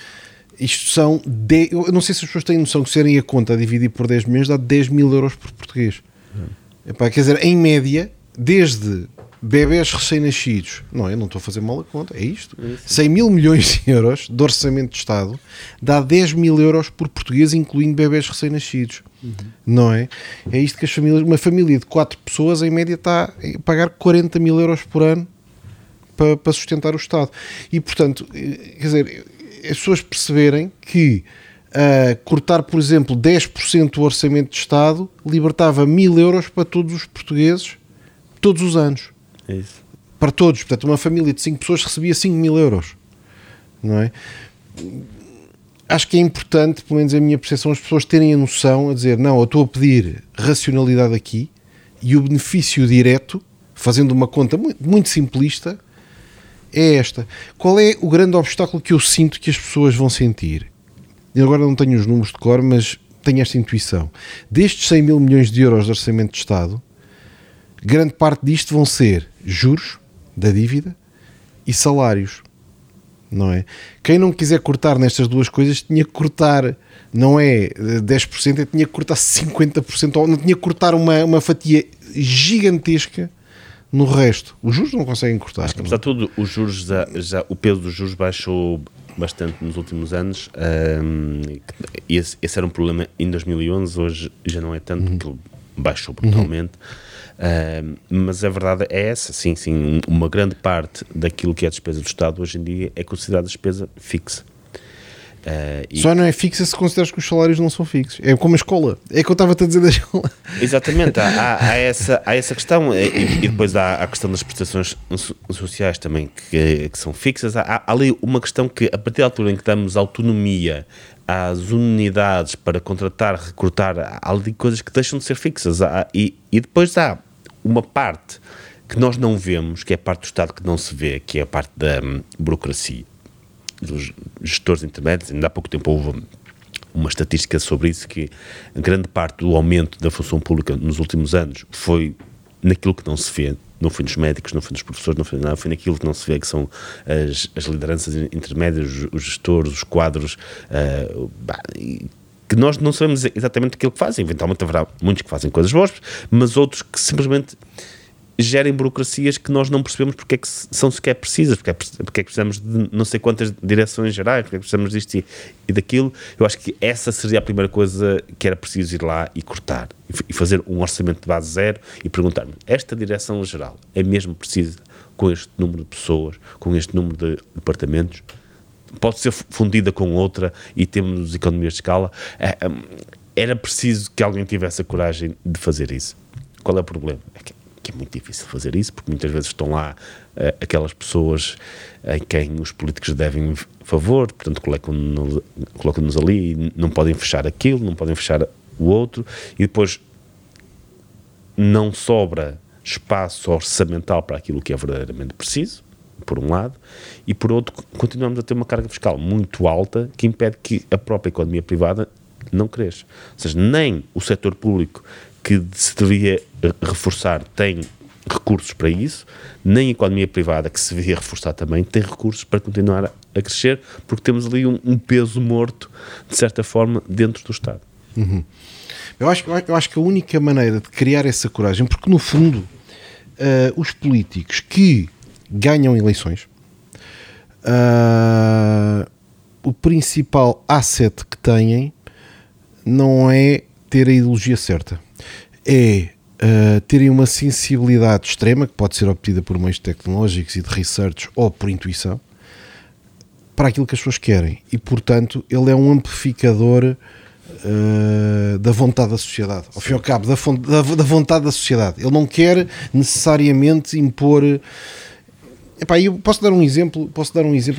Isto são, eu não sei se as pessoas têm noção que se derem a conta a dividir por 10 milhões dá 10 mil euros por português. Uhum. Epá, quer dizer, em média, desde bebés recém-nascidos, não, eu não estou a fazer mal a conta, é isto, 100 mil milhões de euros de orçamento de Estado dá 10 mil euros por português, incluindo bebés recém-nascidos. Uhum. Não é? É isto que as famílias, uma família de 4 pessoas em média está a pagar 40 mil euros por ano para sustentar o Estado. E portanto, quer dizer, as pessoas perceberem que cortar, por exemplo, 10% do orçamento de Estado libertava 1.000 euros para todos os portugueses todos os anos. É isso. Para todos, portanto, uma família de 5 pessoas recebia 5.000 euros, não é? Acho que é importante, pelo menos a minha percepção, as pessoas terem a noção, a dizer, não, eu estou a pedir racionalidade aqui e o benefício direto, fazendo uma conta muito, muito simplista, é esta. Qual é o grande obstáculo que eu sinto que as pessoas vão sentir? Eu agora não tenho os números de cor, mas tenho esta intuição. Destes 100 mil milhões de euros de orçamento de Estado, grande parte disto vão ser juros da dívida e salários, não é? Quem não quiser cortar nestas duas coisas tinha que cortar, não é 10%, eu tinha que cortar 50%, ou não tinha que cortar uma fatia gigantesca no resto. Os juros não conseguem cortar. Mas, apesar de tudo, os juros o peso dos juros baixou bastante nos últimos anos. Esse era um problema em 2011, hoje já não é tanto, porque baixou brutalmente. Mas a verdade é essa, sim, uma grande parte daquilo que é a despesa do Estado hoje em dia é considerada despesa fixa. Só não é fixa se consideras que os salários não são fixos. É como a escola. É que eu estava-te a dizer da escola. Exatamente. Há essa questão. E depois há a questão das prestações sociais também, que são fixas. Há ali uma questão que, a partir da altura em que damos autonomia às unidades para contratar, recrutar, há ali coisas que deixam de ser fixas. E depois há uma parte que nós não vemos, que é a parte do Estado que não se vê, que é a parte da burocracia, dos gestores intermédios. Ainda há pouco tempo houve uma estatística sobre isso, que grande parte do aumento da função pública nos últimos anos foi naquilo que não se vê. Não foi nos médicos, não foi nos professores, não foi nada, foi naquilo que não se vê, que são as lideranças intermédias, os gestores, os quadros, que nós não sabemos exatamente aquilo que fazem. Eventualmente haverá muitos que fazem coisas boas, mas outros que simplesmente gerem burocracias que nós não percebemos porque é que são sequer precisas, porque é que precisamos de não sei quantas direções gerais, porque é que precisamos disto e daquilo. Eu acho que essa seria a primeira coisa que era preciso ir lá e cortar, e fazer um orçamento de base zero e perguntar-me, esta direção geral é mesmo precisa com este número de pessoas, com este número de departamentos? Pode ser fundida com outra e temos economias de escala? Era preciso que alguém tivesse a coragem de fazer isso. Qual é o problema? É que é muito difícil fazer isso, porque muitas vezes estão lá aquelas pessoas em quem os políticos devem favor, portanto colocam-nos ali e não podem fechar aquilo, não podem fechar o outro, e depois não sobra espaço orçamental para aquilo que é verdadeiramente preciso, por um lado, e por outro continuamos a ter uma carga fiscal muito alta que impede que a própria economia privada não cresça. Ou seja, nem o setor público que se devia reforçar tem recursos para isso, nem a economia privada que se devia reforçar também tem recursos para continuar a crescer, porque temos ali um peso morto, de certa forma, dentro do Estado. Uhum. Eu acho que a única maneira de criar essa coragem, porque no fundo os políticos que ganham eleições, o principal asset que têm não é ter a ideologia certa, é terem uma sensibilidade extrema, que pode ser obtida por meios tecnológicos e de research ou por intuição, para aquilo que as pessoas querem. E, portanto, ele é um amplificador da vontade da sociedade. Ao fim e ao cabo, da vontade da sociedade. Ele não quer necessariamente impor... Epá, eu posso dar um exemplo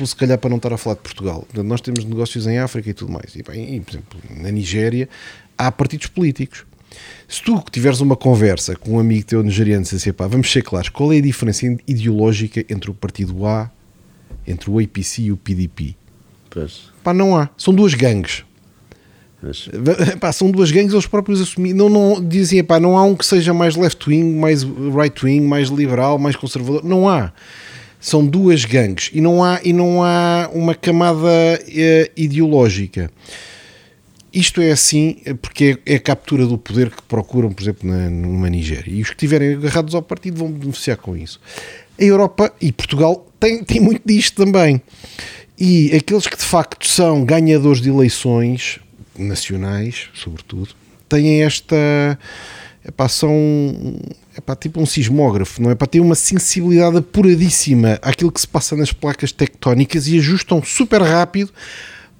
se calhar para não estar a falar de Portugal. Portanto, nós temos negócios em África e tudo mais. E, por exemplo, na Nigéria há partidos políticos. Se tu tiveres uma conversa com um amigo teu nigeriano, diz assim, pá, vamos ser claros, qual é a diferença ideológica entre o partido A, entre o APC e o PDP? Pois. Pá, não há. São duas gangues. Pois. Pá, são duas gangues, eles próprios assumem. Não, dizem, pá, não há um que seja mais left-wing, mais right-wing, mais liberal, mais conservador. Não há. São duas gangues e não há uma camada ideológica. Isto é assim porque é a captura do poder que procuram, por exemplo, numa Nigéria. E os que estiverem agarrados ao partido vão beneficiar com isso. A Europa e Portugal têm muito disto também. E aqueles que de facto são ganhadores de eleições, nacionais sobretudo, têm esta... Epá, tipo um sismógrafo, não é? Epá, têm uma sensibilidade apuradíssima àquilo que se passa nas placas tectónicas e ajustam super rápido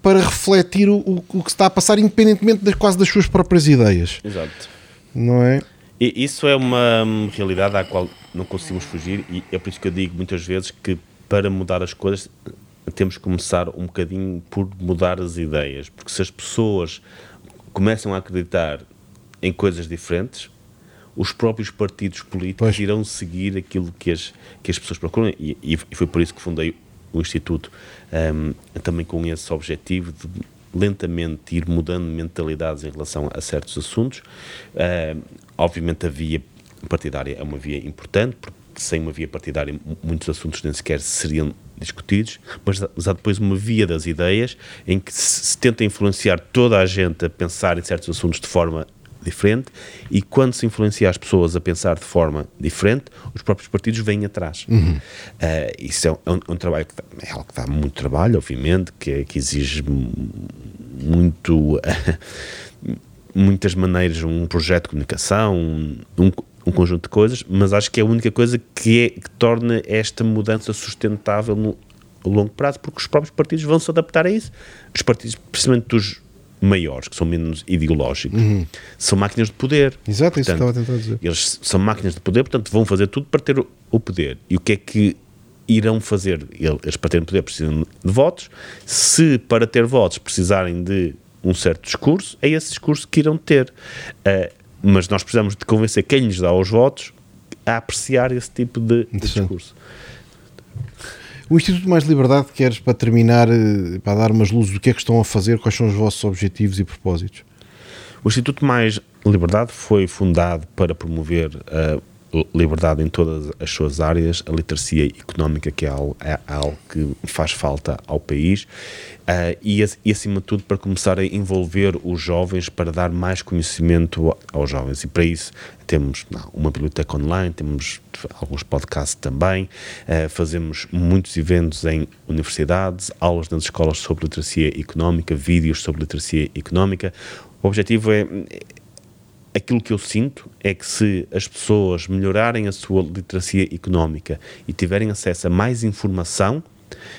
para refletir o que está a passar, independentemente quase das suas próprias ideias. Exato. Não é? E isso é uma realidade à qual não conseguimos fugir, e é por isso que eu digo muitas vezes que para mudar as coisas temos que começar um bocadinho por mudar as ideias, porque se as pessoas começam a acreditar em coisas diferentes, os próprios partidos políticos pois. Irão seguir aquilo que as pessoas procuram, e foi por isso que fundei o Instituto, também com esse objetivo de lentamente ir mudando mentalidades em relação a certos assuntos. Obviamente a via partidária é uma via importante, porque sem uma via partidária muitos assuntos nem sequer seriam discutidos, mas há depois uma via das ideias em que se tenta influenciar toda a gente a pensar em certos assuntos de forma diferente, e quando se influencia as pessoas a pensar de forma diferente, os próprios partidos vêm atrás. Uhum. Isso é um trabalho que dá muito trabalho, obviamente, que exige muito, muitas maneiras, um projeto de comunicação, um conjunto de coisas, mas acho que é a única coisa que torna esta mudança sustentável no a longo prazo, porque os próprios partidos vão se adaptar a isso. Os partidos, precisamente dos maiores, que são menos ideológicos, são máquinas de poder. Exato, portanto, isso que estava a tentar dizer. Eles são máquinas de poder, portanto vão fazer tudo para ter o poder. E o que é que irão fazer? Eles, para terem poder, precisam de votos. Se para ter votos precisarem de um certo discurso, é esse discurso que irão ter. Mas nós precisamos de convencer quem lhes dá os votos a apreciar esse tipo de discurso. O Instituto Mais Liberdade, queres, para terminar, para dar umas luzes do que é que estão a fazer, quais são os vossos objetivos e propósitos? O Instituto Mais Liberdade foi fundado para promover a liberdade em todas as suas áreas, a literacia económica, que é algo que faz falta ao país, e acima de tudo para começar a envolver os jovens, para dar mais conhecimento aos jovens, e para isso temos uma biblioteca online, temos alguns podcasts também, fazemos muitos eventos em universidades, aulas nas escolas sobre literacia económica, vídeos sobre literacia económica. O objetivo é... Aquilo que eu sinto é que, se as pessoas melhorarem a sua literacia económica e tiverem acesso a mais informação,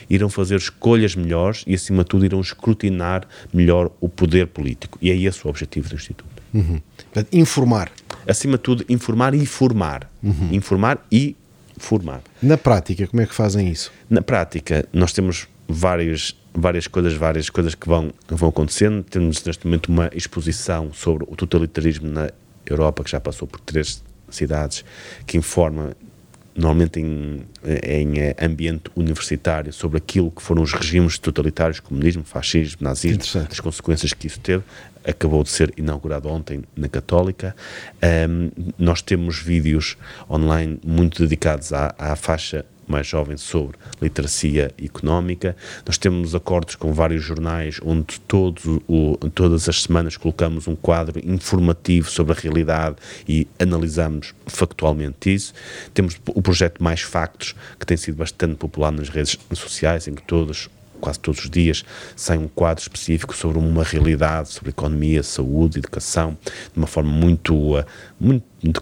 irão fazer escolhas melhores e, acima de tudo, irão escrutinar melhor o poder político. E é esse o objetivo do Instituto. Portanto, informar. Acima de tudo, informar e formar. Informar e formar. Na prática, como é que fazem isso? Na prática, nós temos várias coisas que vão acontecendo. Temos neste momento uma exposição sobre o totalitarismo na Europa, que já passou por 3 cidades, que informa normalmente em ambiente universitário sobre aquilo que foram os regimes totalitários, comunismo, fascismo, nazismo, as consequências que isso teve. Acabou de ser inaugurado ontem na Católica. Nós temos vídeos online muito dedicados à faixa mais jovens sobre literacia económica. Nós temos acordos com vários jornais, onde todas as semanas colocamos um quadro informativo sobre a realidade e analisamos factualmente isso. Temos o projeto Mais Factos, que tem sido bastante popular nas redes sociais, em que quase todos os dias sai um quadro específico sobre uma realidade, sobre economia, saúde, educação, de uma forma muito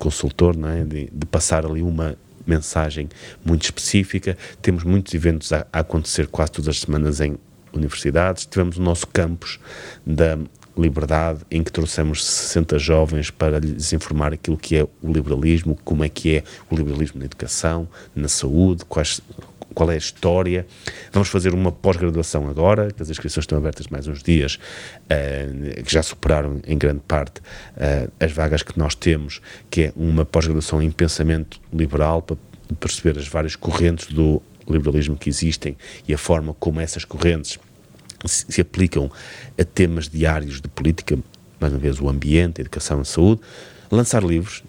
consultor, não é? De passar ali uma mensagem muito específica. Temos muitos eventos a acontecer quase todas as semanas em universidades. Tivemos o nosso campus da liberdade, em que trouxemos 60 jovens para lhes informar aquilo que é o liberalismo, como é que é o liberalismo na educação, na saúde, qual é a história. Vamos fazer uma pós-graduação agora, que as inscrições estão abertas mais uns dias, que já superaram em grande parte as vagas que nós temos, que é uma pós-graduação em pensamento liberal, para perceber as várias correntes do liberalismo que existem e a forma como essas correntes se aplicam a temas diários de política, mais uma vez o ambiente, a educação, a saúde. Lançar livros.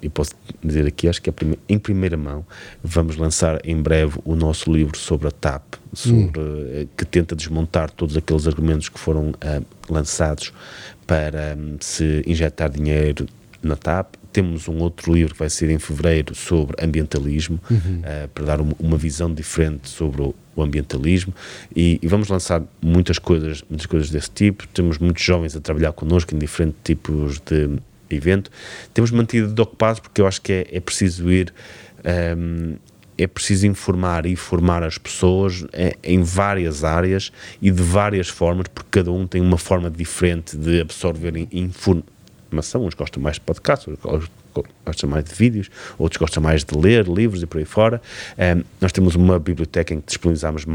E posso dizer aqui, acho que em primeira mão, vamos lançar em breve o nosso livro sobre a TAP, que tenta desmontar todos aqueles argumentos que foram lançados para se injetar dinheiro na TAP. Temos um outro livro que vai ser em fevereiro sobre ambientalismo, para dar uma visão diferente sobre o ambientalismo, e vamos lançar muitas coisas desse tipo. Temos muitos jovens a trabalhar connosco em diferentes tipos de evento. Temos mantido ocupados, porque eu acho que é preciso ir, é preciso informar e formar as pessoas em várias áreas e de várias formas, porque cada um tem uma forma diferente de absorver informação. Uns gostam mais de podcasts, outros gostam mais de vídeos, outros gostam mais de ler livros e por aí fora. Nós temos uma biblioteca em que disponibilizamos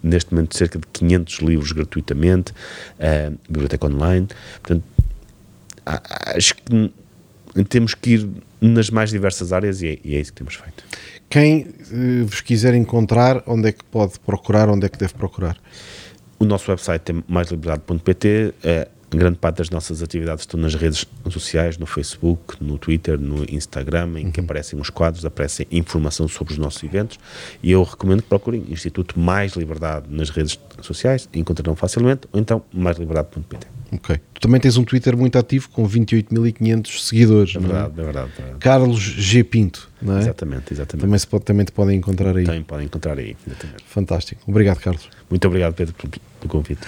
neste momento cerca de 500 livros gratuitamente, biblioteca online. Portanto, acho que temos que ir nas mais diversas áreas, e é isso que temos feito. Quem vos quiser encontrar, onde é que pode procurar, onde é que deve procurar? O nosso website é maisliberdade.pt. Grande parte das nossas atividades estão nas redes sociais, no Facebook, no Twitter, no Instagram, em que aparecem os quadros, aparecem informação sobre os nossos eventos, e eu recomendo que procurem Instituto Mais Liberdade nas redes sociais, encontrarão facilmente, ou então maisliberdade.pt. Ok. Tu também tens um Twitter muito ativo, com 28.500 seguidores. É verdade. Carlos G. Pinto, não é? Exatamente. Também te podem encontrar aí. Também podem encontrar aí, exatamente. Fantástico. Obrigado, Carlos. Muito obrigado, Pedro, pelo convite.